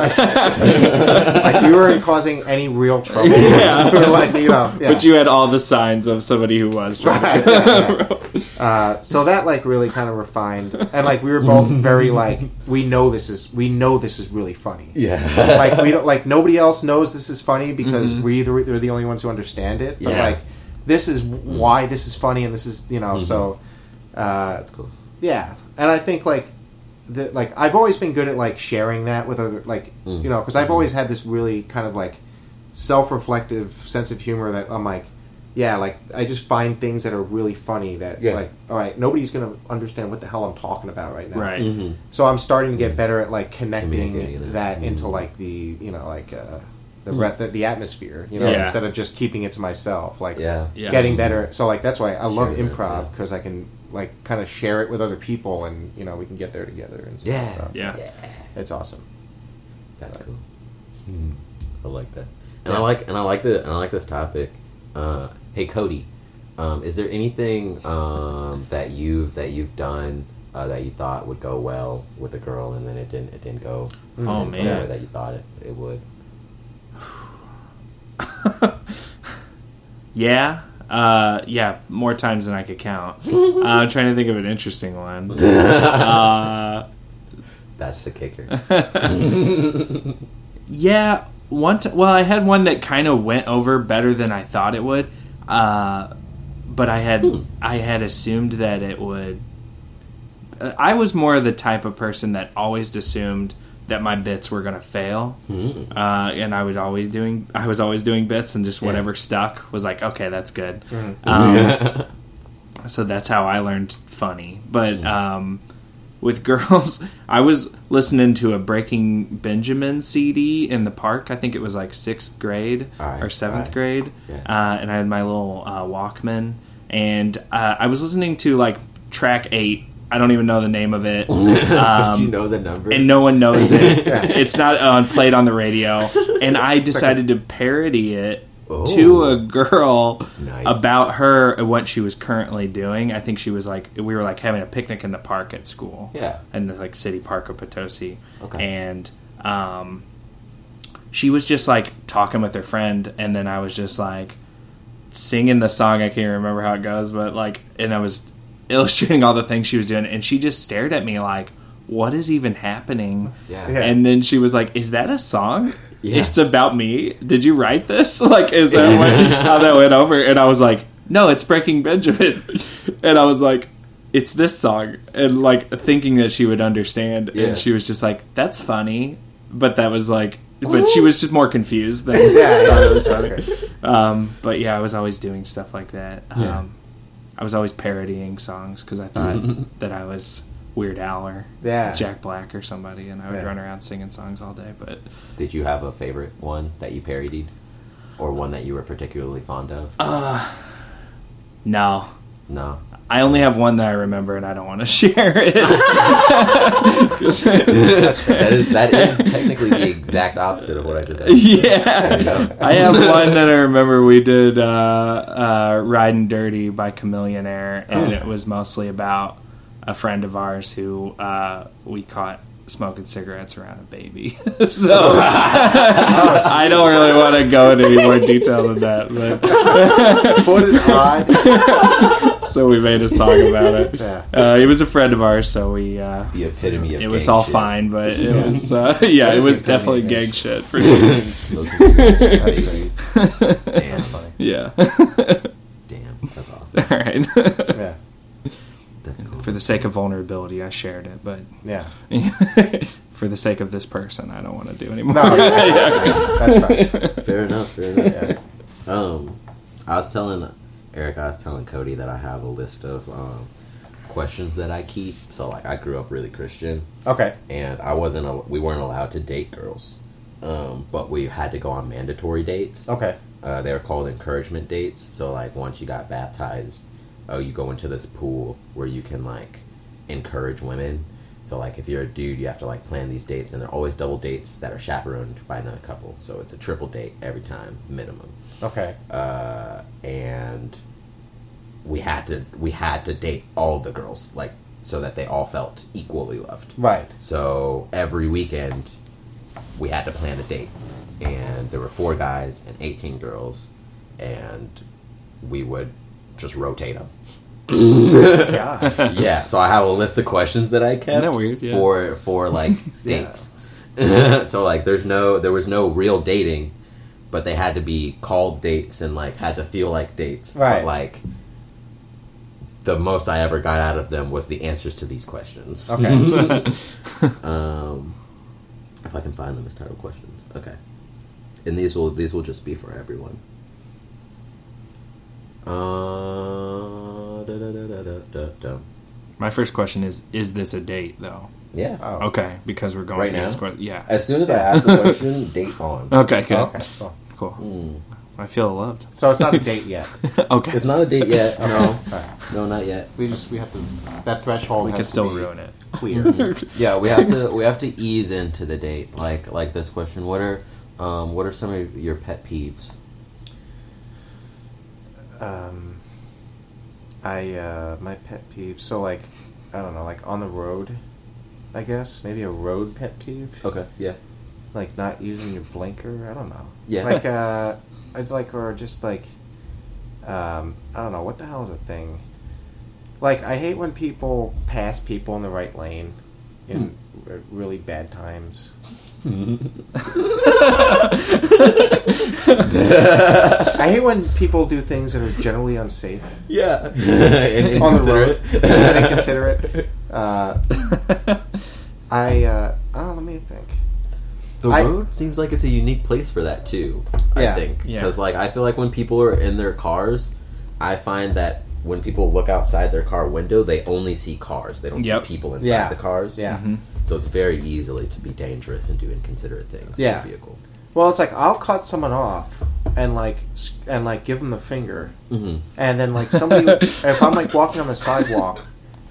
like, like, we weren't causing any real trouble. Yeah. We were, like, you know. Yeah. But you had all the signs of somebody who was drunk. Right, so that, like, really kind of refined. And, like, we were both very, like, we know this is really funny. Yeah. Like we don't like nobody else knows this is funny because we're the only ones who understand it. But like this is why this is funny, and this is, you know, so that's cool. Yeah. And I think like I've always been good at like sharing that with other like you know, because I've always had this really kind of like self-reflective sense of humor that I'm like yeah, like, I just find things that are really funny that, like, all right, nobody's going to understand what the hell I'm talking about right now. Right. So I'm starting to get better at, like, connecting that into, like, the, you know, like, the atmosphere, you know, instead of just keeping it to myself, like getting better. So like that's why I love improv, because I can like kind of share it with other people, and you know we can get there together and stuff. It's awesome. That's cool. I like that, and I like this topic. Hey Cody, is there anything that you've done that you thought would go well with a girl, and then it didn't go? Oh man, whatever, that you thought it would. More times than I could count. I'm trying to think of an interesting one. That's the kicker. I had one that kind of went over better than I thought it would, but I had assumed that it would. I was more of the type of person that always assumed that my bits were gonna fail, and I was always doing bits, and just whatever stuck was like, okay, that's good. So that's how I learned funny. But with girls, I was listening to a Breaking Benjamin CD in the park. I think it was like 6th grade or 7th grade, and I had my little Walkman, and I was listening to like track 8. I don't even know the name of it. Do you know the number? And no one knows it. It's not played on the radio. And I decided to parody it to a girl about her and what she was currently doing. I think she was like, we were like having a picnic in the park at school. Yeah. In the like city park of Potosi. Okay. And she was just like talking with her friend. And then I was just like singing the song. I can't remember how it goes, but like, and I was illustrating all the things she was doing, and she just stared at me like, what is even happening? And then she was like, is that a song? It's about me? Did you write this? Like, is that how that went over? And I was like, no, it's Breaking Benjamin. And I was like, it's this song. And like thinking that she would understand, and she was just like, that's funny. But that was like, but she was just more confused than I thought it was funny. But yeah, I was always doing stuff like that. I was always parodying songs because I thought that I was Weird Al or Jack Black or somebody, and I would run around singing songs all day. But did you have a favorite one that you parodied, or one that you were particularly fond of? No. I only have one that I remember, and I don't want to share it. That is technically the exact opposite of what I just said. Yeah. I have one that I remember we did, Riding Dirty by Chamillionaire, and it was mostly about a friend of ours who we caught smoking cigarettes around a baby. So I don't really want to go into any more detail than that, but what an odd. So we made a song about it. It was a friend of ours, so we the epitome of it was all shit. Fine, but it was it was definitely gang shit for me. That's crazy. Damn. That's funny. Damn, that's awesome. All right. That's cool. For the sake of vulnerability, I shared it, but for the sake of this person, I don't want to do anymore. No, that's fine. Fair enough. Yeah. I was telling Cody that I have a list of questions that I keep. So like, I grew up really Christian. Okay. And we weren't allowed to date girls, but we had to go on mandatory dates. Okay. They were called encouragement dates. So like, once you got baptized, you go into this pool where you can, like, encourage women. So, like, if you're a dude, you have to, like, plan these dates. And they're always double dates that are chaperoned by another couple. So it's a triple date every time, minimum. Okay. And we had to date all the girls, like, so that they all felt equally loved. Right. So every weekend, we had to plan a date. And there were 4 guys and 18 girls. And we would just rotate them. So I have a list of questions that I kept for like dates. So like there was no real dating, but they had to be called dates and like had to feel like dates. Right. But like the most I ever got out of them was the answers to these questions. Okay. If I can find them as title questions. Okay. And these will just be for everyone. My first question is this a date, though? Yeah. Oh. Okay, because we're going right now? This question. Yeah. As soon as I ask the question, date on. Okay, good. Oh, okay, cool. Mm. I feel loved. So it's not a date yet. Okay. It's not a date yet. No. No, not yet. We have to, that threshold we has to be clear. We can still ruin it. Clear. Yeah, we have to ease into the date. Like this question, what are some of your pet peeves? My pet peeve, so like, I don't know, like on the road, I guess, maybe a road pet peeve. Okay, yeah. Like not using your blinker, I don't know. Yeah. Like, I'd like, or just like, I don't know, what the hell is a thing? Like, I hate when people pass people in the right lane in really bad times. I hate when people do things that are generally unsafe. Yeah. And on the road. And inconsiderate. I don't know, let me think. The road seems like it's a unique place for that, too, I think. Because, like, I feel like when people are in their cars, I find that when people look outside their car window, they only see cars. They don't see people inside the cars. Yeah. Mm-hmm. So it's very easily to be dangerous and do inconsiderate things in the vehicle. Well, it's like, I'll cut someone off and give them the finger. Mm-hmm. And then, like, somebody... if I'm, like, walking on the sidewalk...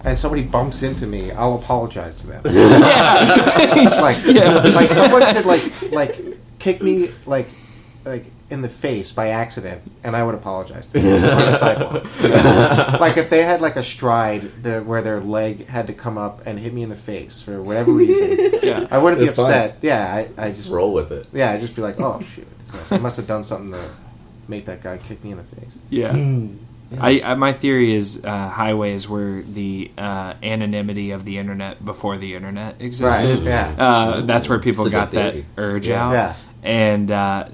and somebody bumps into me, I'll apologize to them. Yeah. like someone could like kick me like in the face by accident, and I would apologize to them on the sidewalk. Yeah. Like if they had like a stride where their leg had to come up and hit me in the face for whatever reason, I wouldn't be upset. Fine. Yeah, I just roll with it. Yeah, I'd just be like, oh shoot, I must have done something to make that guy kick me in the face. Yeah. Yeah. My theory is highways were the anonymity of the internet before the internet existed. Right. Yeah. That's where people got that urge out. Yeah. And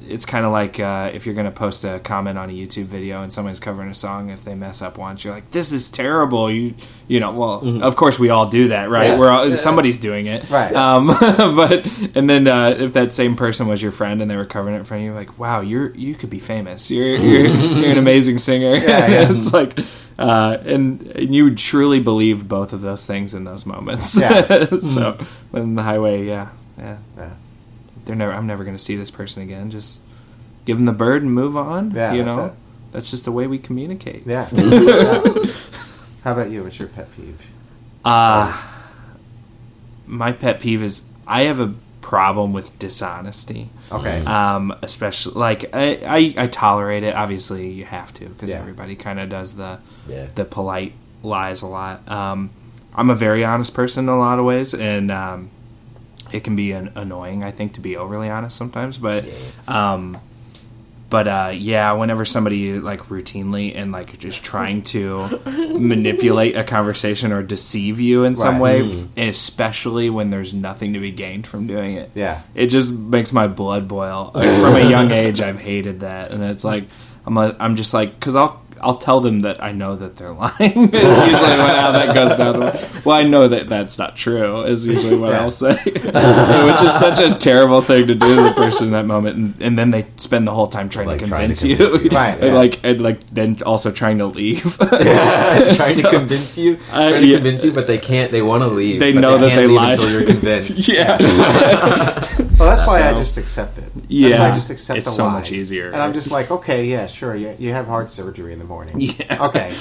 it's kind of like if you're going to post a comment on a YouTube video and somebody's covering a song, if they mess up once, you're like, this is terrible. You know, well, of course we all do that, right? Yeah. Somebody's doing it. Right. But then if that same person was your friend and they were covering it in front of you, like, wow, you could be famous. You're an amazing singer. Yeah. It's like... and you truly believe both of those things in those moments. Yeah. So, on the highway, yeah. I'm never going to see this person again. Just give them the bird and move on. Yeah, you know, that's just the way we communicate. Yeah. How about you? What's your pet peeve? My pet peeve is I have a problem with dishonesty. Okay. Especially like I tolerate it. Obviously, you have to because everybody kind of does the polite lies a lot. I'm a very honest person in a lot of ways, and it can be annoying, I think, to be overly honest sometimes, but whenever somebody like routinely and like just trying to manipulate a conversation or deceive you in some way, especially when there's nothing to be gained from doing it, it just makes my blood boil. Like, from a young age, I've hated that, and it's like I'm just like, because I'll tell them that I know that they're lying. It's usually how that goes down. Well, I know that that's not true is usually what I'll say. Which is such a terrible thing to do to the person in that moment. And then they spend the whole time trying to convince you. Right, yeah. And then also trying to leave. Yeah, trying to convince you, but they can't. They want to leave. They know that they lied. Until you're convinced. Well, that's why I just accept it. It's so much easier. And I'm just like, okay, yeah, sure. You have heart surgery in the morning. Yeah. Okay.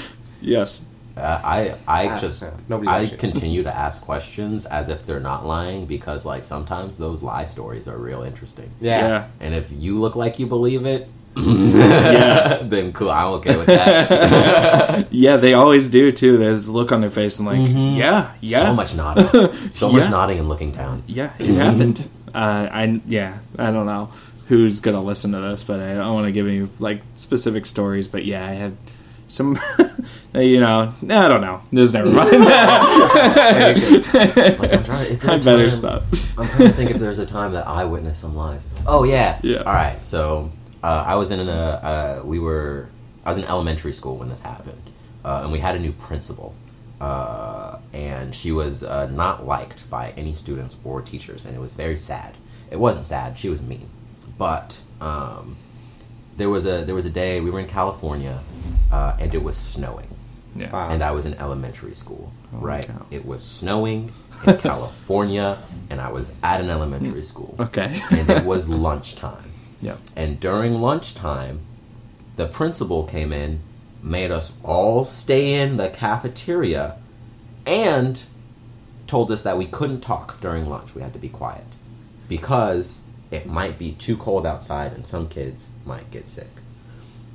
Yes. I continue to ask questions as if they're not lying because, like, sometimes those lie stories are real interesting. Yeah. And if you look like you believe it, then cool, I'm okay with that. Yeah, they always do too. They just look on their face and like, so much nodding. So much nodding and looking down. Yeah, it happened. I don't know who's gonna listen to this, but I don't want to give any like specific stories. But I had some, you know, I don't know. There's never mind. Like, better stop. I'm trying to think if there's a time that I witnessed some lies. Oh yeah. All right, so I was in elementary school when this happened, and we had a new principal. And she was not liked by any students or teachers, and it was very sad. It wasn't sad; she was mean. But there was a day we were in California, and it was snowing, Yeah. Wow. And I was in elementary school, right? It was snowing in California, and I was at an elementary school. Okay. And it was lunchtime. Yeah. And during lunchtime, the principal came in, made us all stay in the cafeteria, and told us that we couldn't talk during lunch. We had to be quiet because it might be too cold outside and some kids might get sick.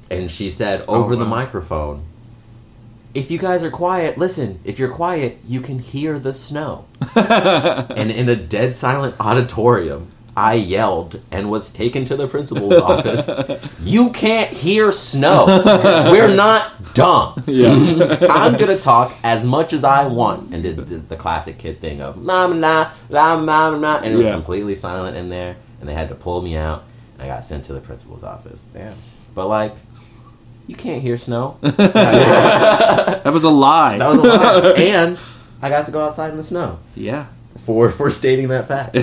And she said over the microphone, if you guys are quiet, listen, if you're quiet, you can hear the snow. And in a dead silent auditorium, I yelled and was taken to the principal's office. You can't hear snow. We're not dumb. Yeah. I'm going to talk as much as I want. And did the classic kid thing of, nah. And it was completely silent in there. And they had to pull me out. And I got sent to the principal's office. Damn. But, like, you can't hear snow. That was a lie. That was a lie. And I got to go outside in the snow. Yeah. For stating that fact.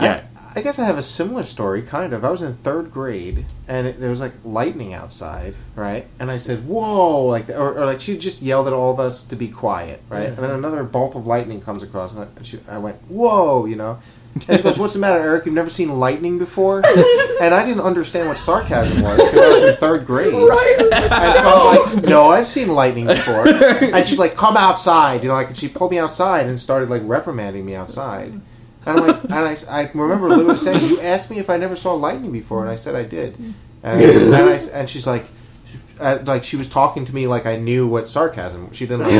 Yeah, I guess I have a similar story, kind of. I was in third grade, and there was, like, lightning outside, right? And I said, whoa! Like, or like, she just yelled at all of us to be quiet, right? Mm-hmm. And then another bolt of lightning comes across, and I went, whoa, you know? And she goes, what's the matter, Eric? You've never seen lightning before? And I didn't understand what sarcasm was, because I was in third grade. Right. And so I'm like, no, I've seen lightning before. And she's like, come outside, you know? Like, and she pulled me outside and started, like, reprimanding me outside. And I'm like, and I remember literally saying, you asked me if I never saw lightning before, and I said I did. And she's like she was talking to me like I knew what sarcasm. She didn't.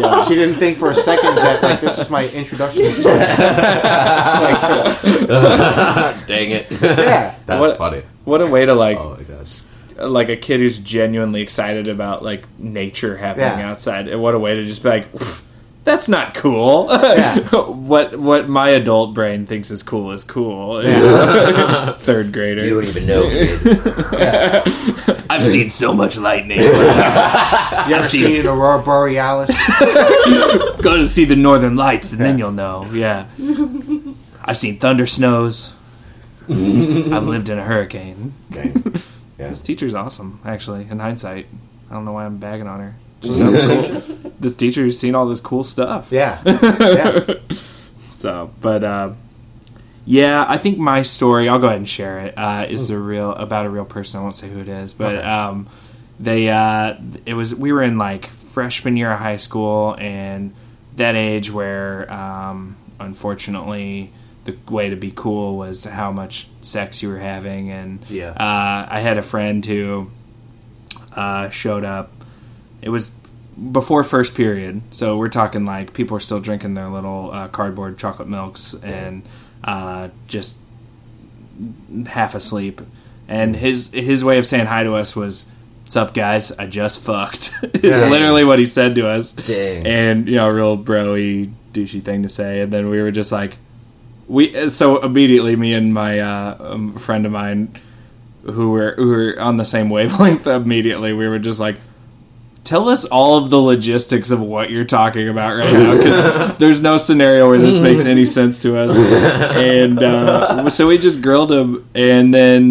Like, she didn't think for a second that like this was my introduction to sarcasm. Like, dang it! Yeah, that's funny. What a way to like. Oh my gosh. Like a kid who's genuinely excited about like nature happening outside, and what a way to just be like. Pfft. That's not cool. Yeah. What my adult brain thinks is cool. Yeah. Third grader. You don't even know, kid. Yeah. I've seen so much lightning. You ever seen an aurora borealis? Go to see the northern lights and then you'll know. Yeah. I've seen thunder snows. I've lived in a hurricane. Okay. Yeah. This teacher's awesome, actually, in hindsight. I don't know why I'm bagging on her. She sounds cool. This teacher has seen all this cool stuff. Yeah. Yeah. So, but, yeah, I think my story, I'll go ahead and share it, is about a real person. I won't say who it is, but we were in, like, freshman year of high school, and that age where, unfortunately, the way to be cool was how much sex you were having, and I had a friend who showed up. It was before first period, so we're talking like people are still drinking their little cardboard chocolate milks and just half asleep. And his way of saying hi to us was, "What's up, guys? I just fucked." It's literally what he said to us. Dang. And you know, a real bro-y, douchey thing to say. And then we were just like, so immediately me and my friend of mine who were on the same wavelength immediately, we were just like. Tell us all of the logistics of what you're talking about right now, because there's no scenario where this makes any sense to us. And so we just grilled him, and then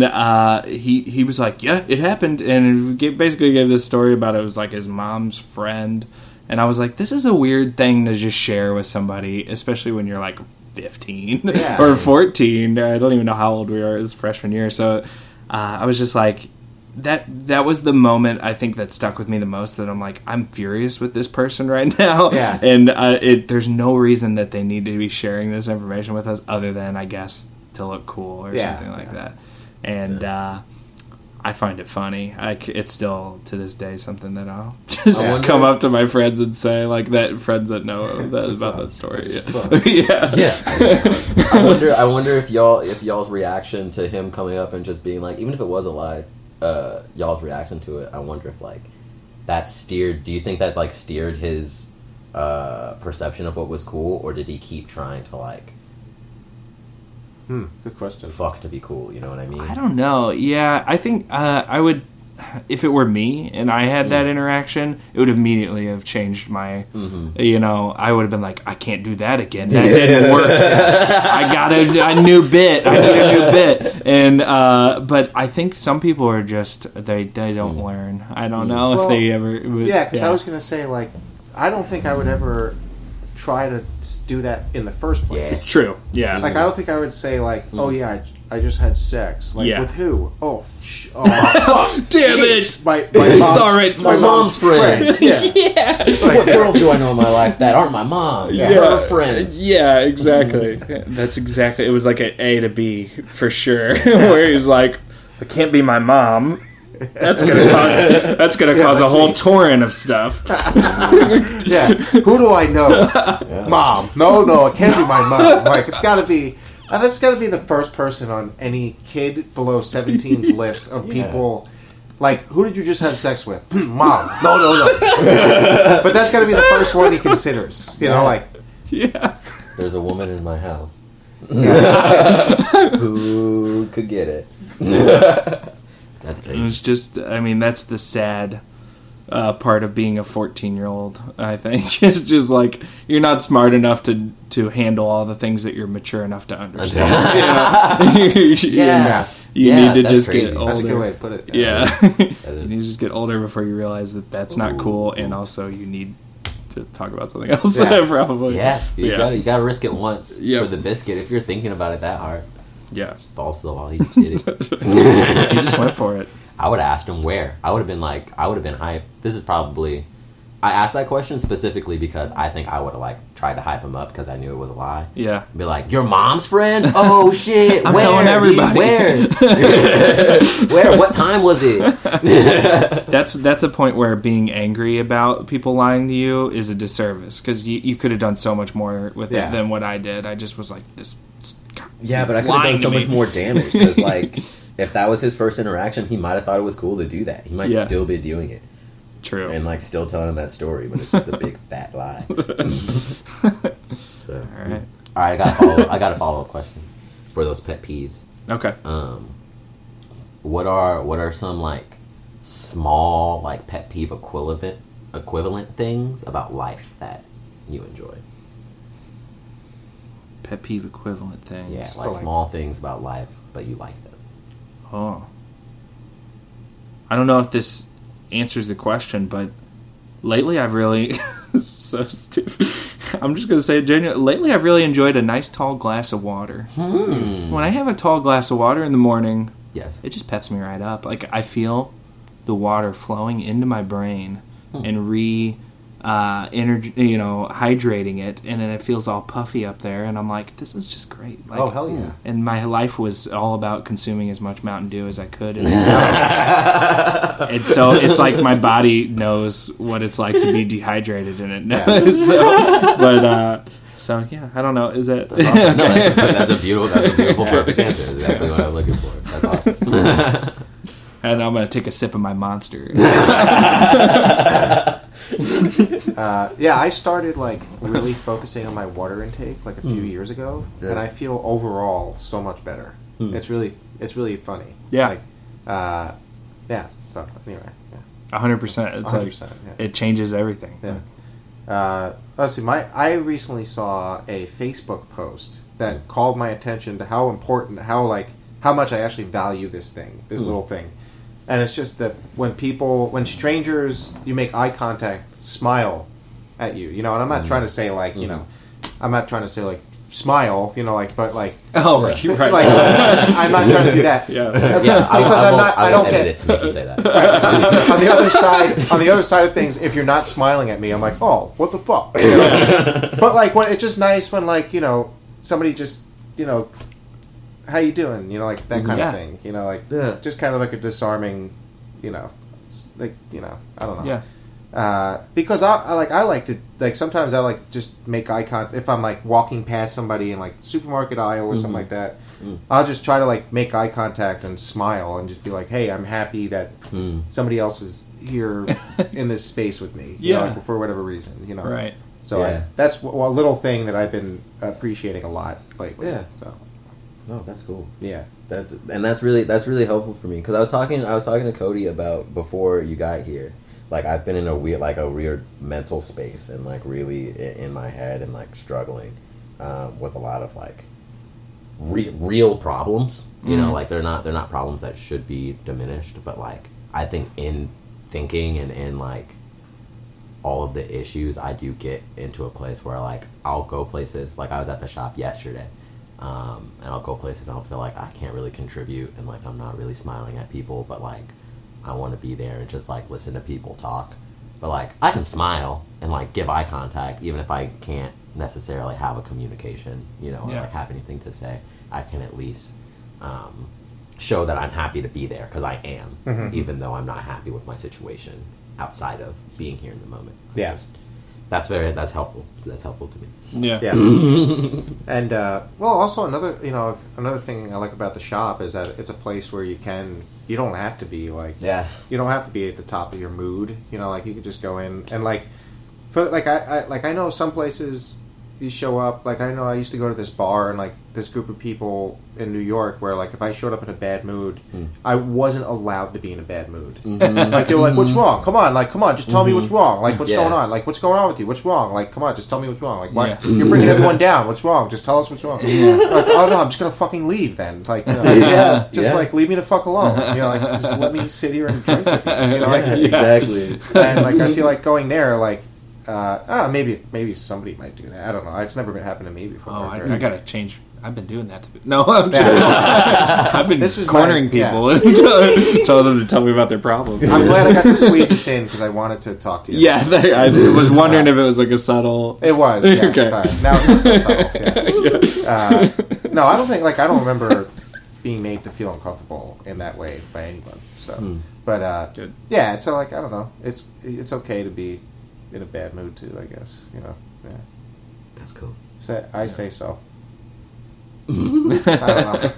he was like, yeah, it happened. And he basically gave this story about it was like his mom's friend. And I was like, this is a weird thing to just share with somebody, especially when you're like 15 or 14. I don't even know how old we are. It was freshman year. So I was just like... That was the moment I think that stuck with me the most. That I'm like, I'm furious with this person right now, and there's no reason that they need to be sharing this information with us, other than I guess to look cool or something like that. And I find it funny. It's still to this day something that I'll just come up to my friends and say, like that friends that know that about that story. I wonder if y'all's reaction to him coming up and just being like, even if it was a lie. Y'all's reaction to it, I wonder if like that steered. Do you think that like steered his perception of what was cool, or did he keep trying to like? Good question. Fuck to be cool, you know what I mean? I don't know. Yeah, I think I would. if it were me and I had that interaction, it would immediately have changed my, you know, I would have been like, I can't do that again. That didn't work. I got a new bit. I need a new bit. And, but I think some people are just, they don't learn. I don't know if they ever would. Yeah, because I was going to say, like, I don't think I would ever try to do that in the first place. Yeah. True. Yeah. Like, I don't think I would say, like, oh, yeah, I just had sex. Like, with who? Oh, damn it! My mom's friend. Yeah. Like, what girls do I know in my life that aren't my mom? Yeah. Her friends. Yeah, exactly. That's exactly. It was like an A to B for sure. Where he's like, it can't be my mom. That's gonna cause. That's gonna cause a whole torrent of stuff. Yeah. Who do I know? Yeah. Mom. No, it can't be my mom. Like, it's got to be. That's got to be the first person on any kid below 17's list of people. Like, who did you just have sex with? Mom. No. But that's got to be the first one he considers. You know, like... Yeah. There's a woman in my house. Who could get it? That's crazy. It's just... I mean, that's the sad... part of being a 14-year-old, I think. It's just like, you're not smart enough to handle all the things that you're mature enough to understand. You need to just get older. That's a good way to put it. You need to just get older before you realize that that's not cool, and also you need to talk about something else. Probably. Yeah, you gotta risk it once for the biscuit if you're thinking about it that hard. Yeah. Just balls to the wall, you just did it. You just went for it. I would have asked him where. I would have been like, I would have been hyped. This is probably... I asked that question specifically because I think I would have, like, tried to hype him up because I knew it was a lie. Yeah. Be like, your mom's friend? Oh, shit. I'm telling everybody. Where? Where? What time was it? That's a point where being angry about people lying to you is a disservice because you could have done so much more with it than what I did. I just was like, this... Yeah, but I could have done so much more damage because, like... If that was his first interaction, he might have thought it was cool to do that. He might still be doing it. True. And, like, still telling that story, but it's just a big, fat lie. So, all right. All right, I got a follow-up question for those pet peeves. Okay. What are some, like, small, like, pet peeve equivalent things about life that you enjoy? Pet peeve equivalent things? Yeah, like, small things about life, but you like them. Oh, I don't know if this answers the question, but lately I've really... so stupid. I'm just going to say it genuinely. Lately I've really enjoyed a nice tall glass of water. When I have a tall glass of water in the morning, it just peps me right up. Like, I feel the water flowing into my brain and energy, you know, hydrating it, and then it feels all puffy up there, and I'm like, this is just great. Like, oh, hell yeah. And my life was all about consuming as much Mountain Dew as I could. And so it's like my body knows what it's like to be dehydrated, and it knows. So, yeah, I don't know. Is that... That's awesome. No, that's a beautiful perfect answer. That's exactly what I was looking for. That's awesome. And I'm going to take a sip of my Monster. I started, like, really focusing on my water intake, like, a few years ago, and I feel overall so much better. It's really funny. Yeah. Like, so, anyway. Yeah. 100%. It's 100%, like, it changes everything. Yeah. I recently saw a Facebook post that called my attention to how important, how much I actually value this thing, this little thing. And it's just that when strangers, you make eye contact, smile at you, you know, and I'm not trying to say, like, you know, I'm not trying to say, like, smile, you know, like, but, like... Oh, right, you're right. Like, I'm not trying to do that. I don't edit it to make you say that. Right, on the other side of things, if you're not smiling at me, I'm like, oh, what the fuck? You know? But, like, when it's just nice when, like, you know, somebody just, you know... how you doing, you know, like that kind of thing, you know, like just kind of like a disarming, you know, like, you know, I don't know, because I like to sometimes I like to just make eye contact if I'm like walking past somebody in like the supermarket aisle or something like that. I'll just try to like make eye contact and smile and just be like, hey, I'm happy that somebody else is here in this space with me, you know, like, for whatever reason, you know, right? So that's a little thing that I've been appreciating a lot lately. So. No, that's cool. Yeah. That's really helpful for me, because I was talking to Cody about before you got here. Like, I've been in a weird mental space, and like really in my head, and like struggling with a lot of like real problems. You know, like they're not problems that should be diminished, but like I think in thinking and in like all of the issues, I do get into a place where like I'll go places. Like, I was at the shop yesterday, and I'll go places and I'll feel like I can't really contribute, and like I'm not really smiling at people, but like I want to be there and just like listen to people talk. But like I can smile and like give eye contact, even if I can't necessarily have a communication, you know, or like have anything to say. I can at least show that I'm happy to be there, because I am, even though I'm not happy with my situation outside of being here in the moment. Yeah. That's helpful. That's helpful to me. Yeah. And well, also another thing I like about the shop is that it's a place where you don't have to be like you don't have to be at the top of your mood. You know, like you could just go in and like, but like I know some places you show up. Like, I know I used to go to this bar and like this group of people in New York where like if I showed up in a bad mood, I wasn't allowed to be in a bad mood. Like, they were like, "What's wrong? Come on! Like, come on! Just tell me what's wrong! Like, what's going on? Like, what's going on with you? What's wrong? Like, come on! Just tell me what's wrong! Like, why you're bringing everyone down? What's wrong? Just tell us what's wrong!" Like, oh no, I'm just gonna fucking leave then. Like, you know, just like leave me the fuck alone. You know, like just let me sit here and drink with you. You know, like, exactly. And like I feel like going there, like. Maybe somebody might do that. I don't know. It's never been happened to me before. Oh, I gotta change. I've been doing that. I've been cornering people and telling them to tell me about their problems. I'm glad I got to squeeze this in, because I wanted to talk to you. Yeah, I was wondering if it was like a subtle. It was. Yeah, okay. Now it's not so subtle. Yeah. No, I don't think. Like, I don't remember being made to feel uncomfortable in that way by anyone. So, but yeah. So like, I don't know. It's okay to be in a bad mood too, I guess. You know, yeah. That's cool. So, I say so. I don't know.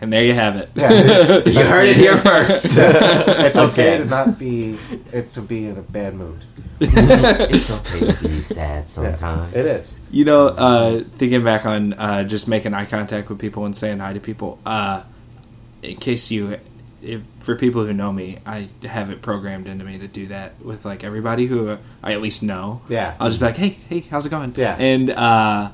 And there you have it. Yeah. You heard it here first. It's okay to not be to be in a bad mood. It's okay to be sad sometimes. Yeah, it is. You know, thinking back on just making eye contact with people and saying hi to people. In case you. For people who know me, I have it programmed into me to do that with like everybody who I at least know. Yeah, I'll just be like, "Hey, how's it going?" Yeah, and I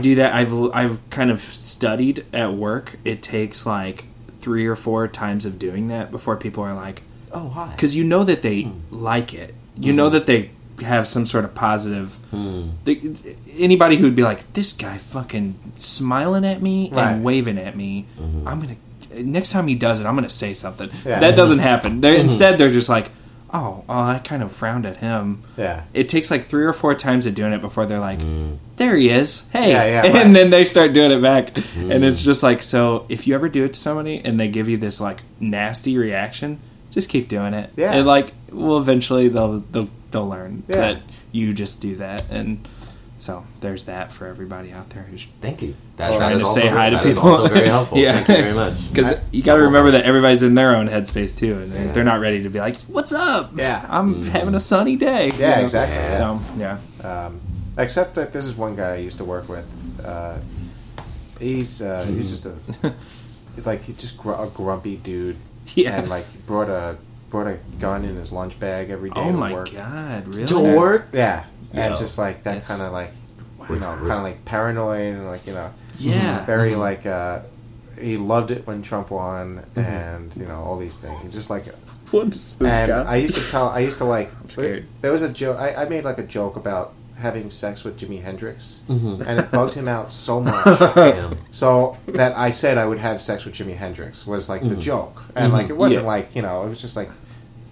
do that. I've kind of studied at work. It takes like 3 or 4 times of doing that before people are like, "Oh, hi," because you know that they like it. You know that they have some sort of positive. Anybody who would be like, "This guy fucking smiling at me and waving at me," I'm gonna. Next time he does it, I'm going to say something. Yeah. That doesn't happen. Instead, they're just like, oh, I kind of frowned at him. Yeah. It takes like 3 or 4 times of doing it before they're like, there he is. Hey. Yeah, right. And then they start doing it back. And it's just like, so if you ever do it to somebody and they give you this like nasty reaction, just keep doing it. Yeah. And like, well, eventually they'll learn that you just do that. And so there's that for everybody out there who's thank you. That's trying to say hi to people. That's also very helpful. Yeah. Thank you very much. Because you got to remember that everybody's in their own headspace too, and they're not ready to be like, "What's up? Yeah, I'm having a sunny day." Yeah, you know? Exactly. Yeah. So except that this is one guy I used to work with. He's just a grumpy dude. Yeah, and like brought a gun in his lunch bag every day. Oh my god! Really? To work? Yeah. And just like that kind of like, you know, kind of like paranoid and like, you know, very like, he loved it when Trump won and, you know, all these things. He's just like, what is this and guy? I used to I'm scared. There was a joke, I made like a joke about having sex with Jimi Hendrix and it bugged him out so much. So that I said I would have sex with Jimi Hendrix was like the joke. And like, it wasn't like, you know, it was just like,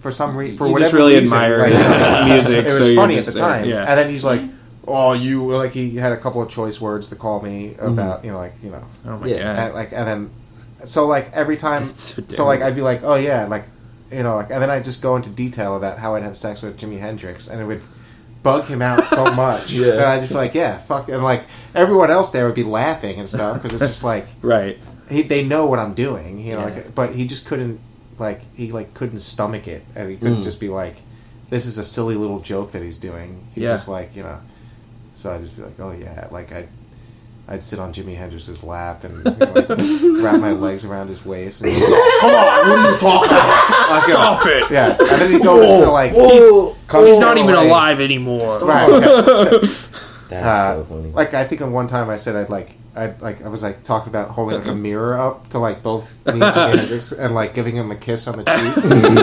for some reason, for whatever reason, you just really admire music. It was funny at the time, and then he's like, "Oh, you like." He had a couple of choice words to call me about, you know, like, you know, oh my god, and then so like every time, so like I'd be like, "Oh yeah," like, you know, like, and then I just go into detail about how I'd have sex with Jimi Hendrix, and it would bug him out so much. And I just like, yeah, fuck, and like everyone else there would be laughing and stuff because it's just like, they know what I'm doing, you know, like, but he just couldn't. Like, he, like, couldn't stomach it. And he couldn't just be like, this is a silly little joke that he's doing. He's just like, you know. So I just be like, oh, yeah. Like, I I'd sit on Jimi Hendrix's lap and like, wrap my legs around his waist. And he'd go, come on, what are you talking about? Like, stop it! Yeah, and then he goes to like... he's not even alive anymore. Right, okay. That's so funny. Like, I think at one time I said I was talking about holding like a mirror up to like both me and Jimi Hendrix and like giving him a kiss on the cheek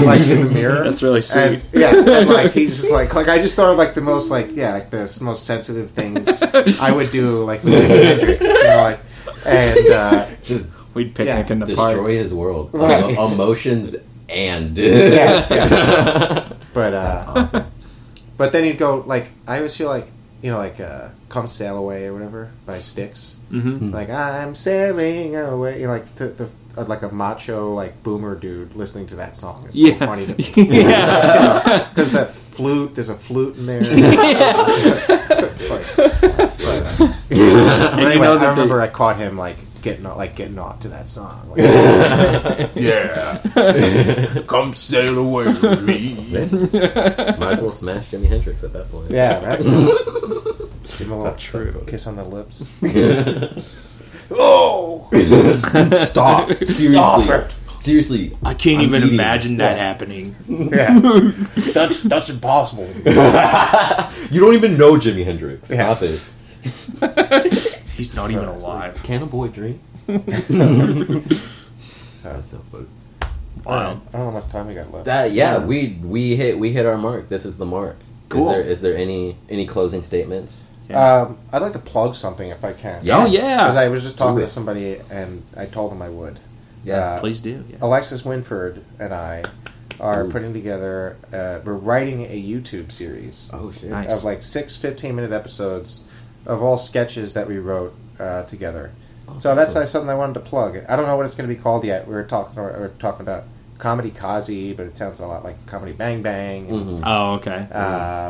like in the mirror. That's really sweet. And, yeah, and like he's just like I just thought of like the most the most sensitive things I would do like with Jimi Hendrix, you know, like, and just we'd picnic in the park, destroy his world, right. Emotions and but that's awesome. But then you'd go like I always feel like. You know, like Come Sail Away or whatever by Styx. Mm-hmm. Like, I'm sailing away. You know, like like a macho, like, boomer dude listening to that song is so funny to me. Yeah. Because that flute, there's a flute in there. It's like... Anyway, I remember I caught him, like, getting off to that song. Like, yeah. Come sail away with me. Might as well smash Jimi Hendrix at that point. Yeah, right? Give him a little kiss on the lips. Oh! Stop. Seriously. I can't even imagine that happening. Yeah. That's impossible. You don't even know Jimi Hendrix. Stop it. He's not even alive. Like, can a boy dream? That's so funny. Wow. I don't know how much time we got left. We hit our mark. This is the mark. Cool. Is there any closing statements? Yeah. I'd like to plug something if I can. Yeah. Oh yeah. Because I was just talking to somebody and I told them I would. Yeah. Please do. Yeah. Alexis Winford and I are putting together. We're writing a YouTube series. Oh shit! Nice. Of like 6 15-minute episodes. Of all sketches that we wrote together. Oh, so that's like, something I wanted to plug. I don't know what it's going to be called yet. We were talking about Comedy Kazi, but it sounds a lot like Comedy Bang Bang. And, oh, okay.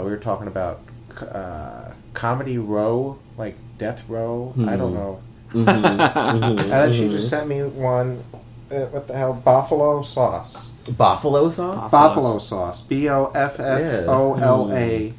We were talking about Comedy Row, like Death Row. I don't know. And then she just sent me one, what the hell, Buffalo Sauce. Buffalo Sauce? Buffalo Sauce. B-O-F-F-O-L-A.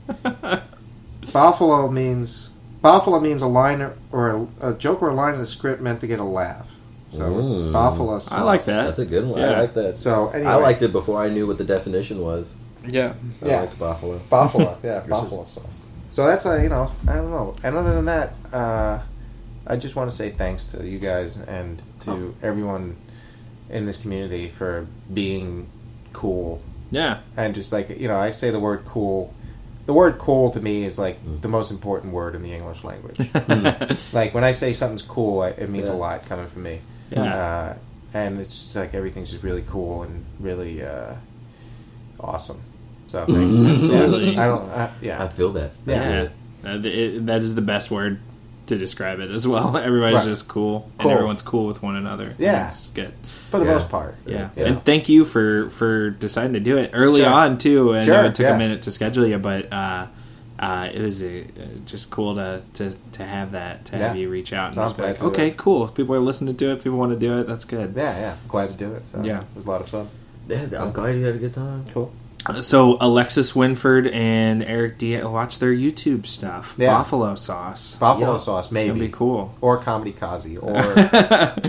Buffalo means... Bafala means a line or a joke or a line of the script meant to get a laugh. So Bafala sauce. I like that. That's a good one. Yeah. I like that. So anyway, I liked it before I knew what the definition was. Yeah. I liked Bafala. Bafala. Yeah. Bafala sauce. So that's a I don't know. And other than that, I just want to say thanks to you guys and to everyone in this community for being cool. Yeah. And just like I say the word cool. The word cool to me is like the most important word in the English language. Like when I say something's cool, it means a lot coming from me. Yeah. And it's just like everything's just really cool and really awesome. So thanks. Absolutely. Yeah. I feel that. Yeah. That is the best word to describe it as well. Everybody's just cool, and everyone's cool with one another. Yeah. It's good. For the most part. Yeah. And thank you for deciding to do it early on, too. And it took a minute to schedule you, but it was just cool to have that, to have you reach out. And just be like, okay, cool. People are listening to it. People want to do it. That's good. Yeah. Glad to do it. So. Yeah. It was a lot of fun. Yeah, I'm glad you had a good time. Cool. So Alexis Winford and Eric Diaz, watch their YouTube stuff. Yeah. Buffalo Sauce. Buffalo Sauce, maybe. It's going to be cool. Or Comedy Kazi, or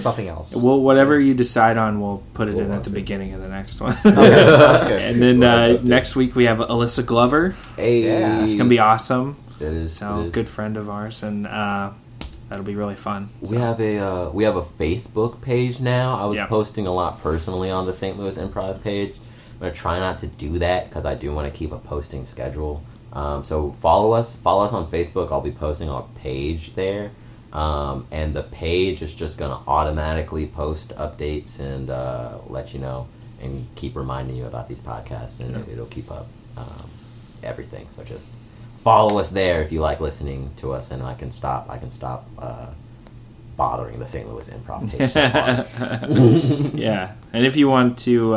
something else. Well, whatever you decide on, we'll put it in at the beginning of the next one. Okay, that's good. And then next week we have Alyssa Glover. Hey. Yeah. It's going to be awesome. It is. So good friend of ours, and that'll be really fun. So. We have a Facebook page now. I was posting a lot personally on the St. Louis Improv page. I'm going to try not to do that because I do want to keep a posting schedule. So follow us on Facebook. I'll be posting our page there. And the page is just going to automatically post updates and let you know and keep reminding you about these podcasts. And it'll keep up everything. So just follow us there if you like listening to us. And I can stop bothering the St. Louis Improv page so far. Yeah. And if you want to...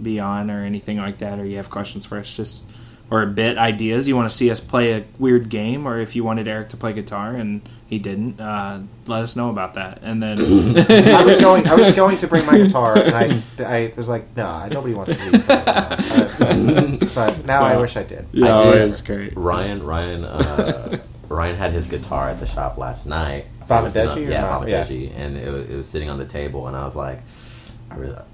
be on or anything like that, or you have questions for us, just or a bit ideas, you want to see us play a weird game, or if you wanted Eric to play guitar and he didn't, let us know about that. And then I was going to bring my guitar, and I was like, nah, nobody wants to do that. But now I wish I did. Yeah, it's great. Ryan Ryan had his guitar at the shop last night. Bobadeji? Yeah, Bobadeji. Yeah. And it was sitting on the table, and I was like,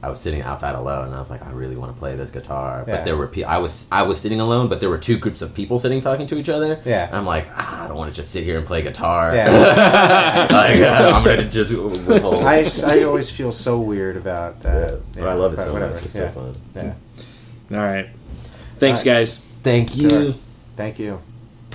I was sitting outside alone, and I was like, I really want to play this guitar. Yeah. But there were I was sitting alone, but there were two groups of people sitting talking to each other. Yeah. And I'm like, I don't want to just sit here and play guitar. Yeah. Like, I'm going to just withhold. I always feel so weird about that. Yeah. But I love it so much. It's so fun. Yeah. All right. Thanks, guys. Thank you. Sure. Thank you.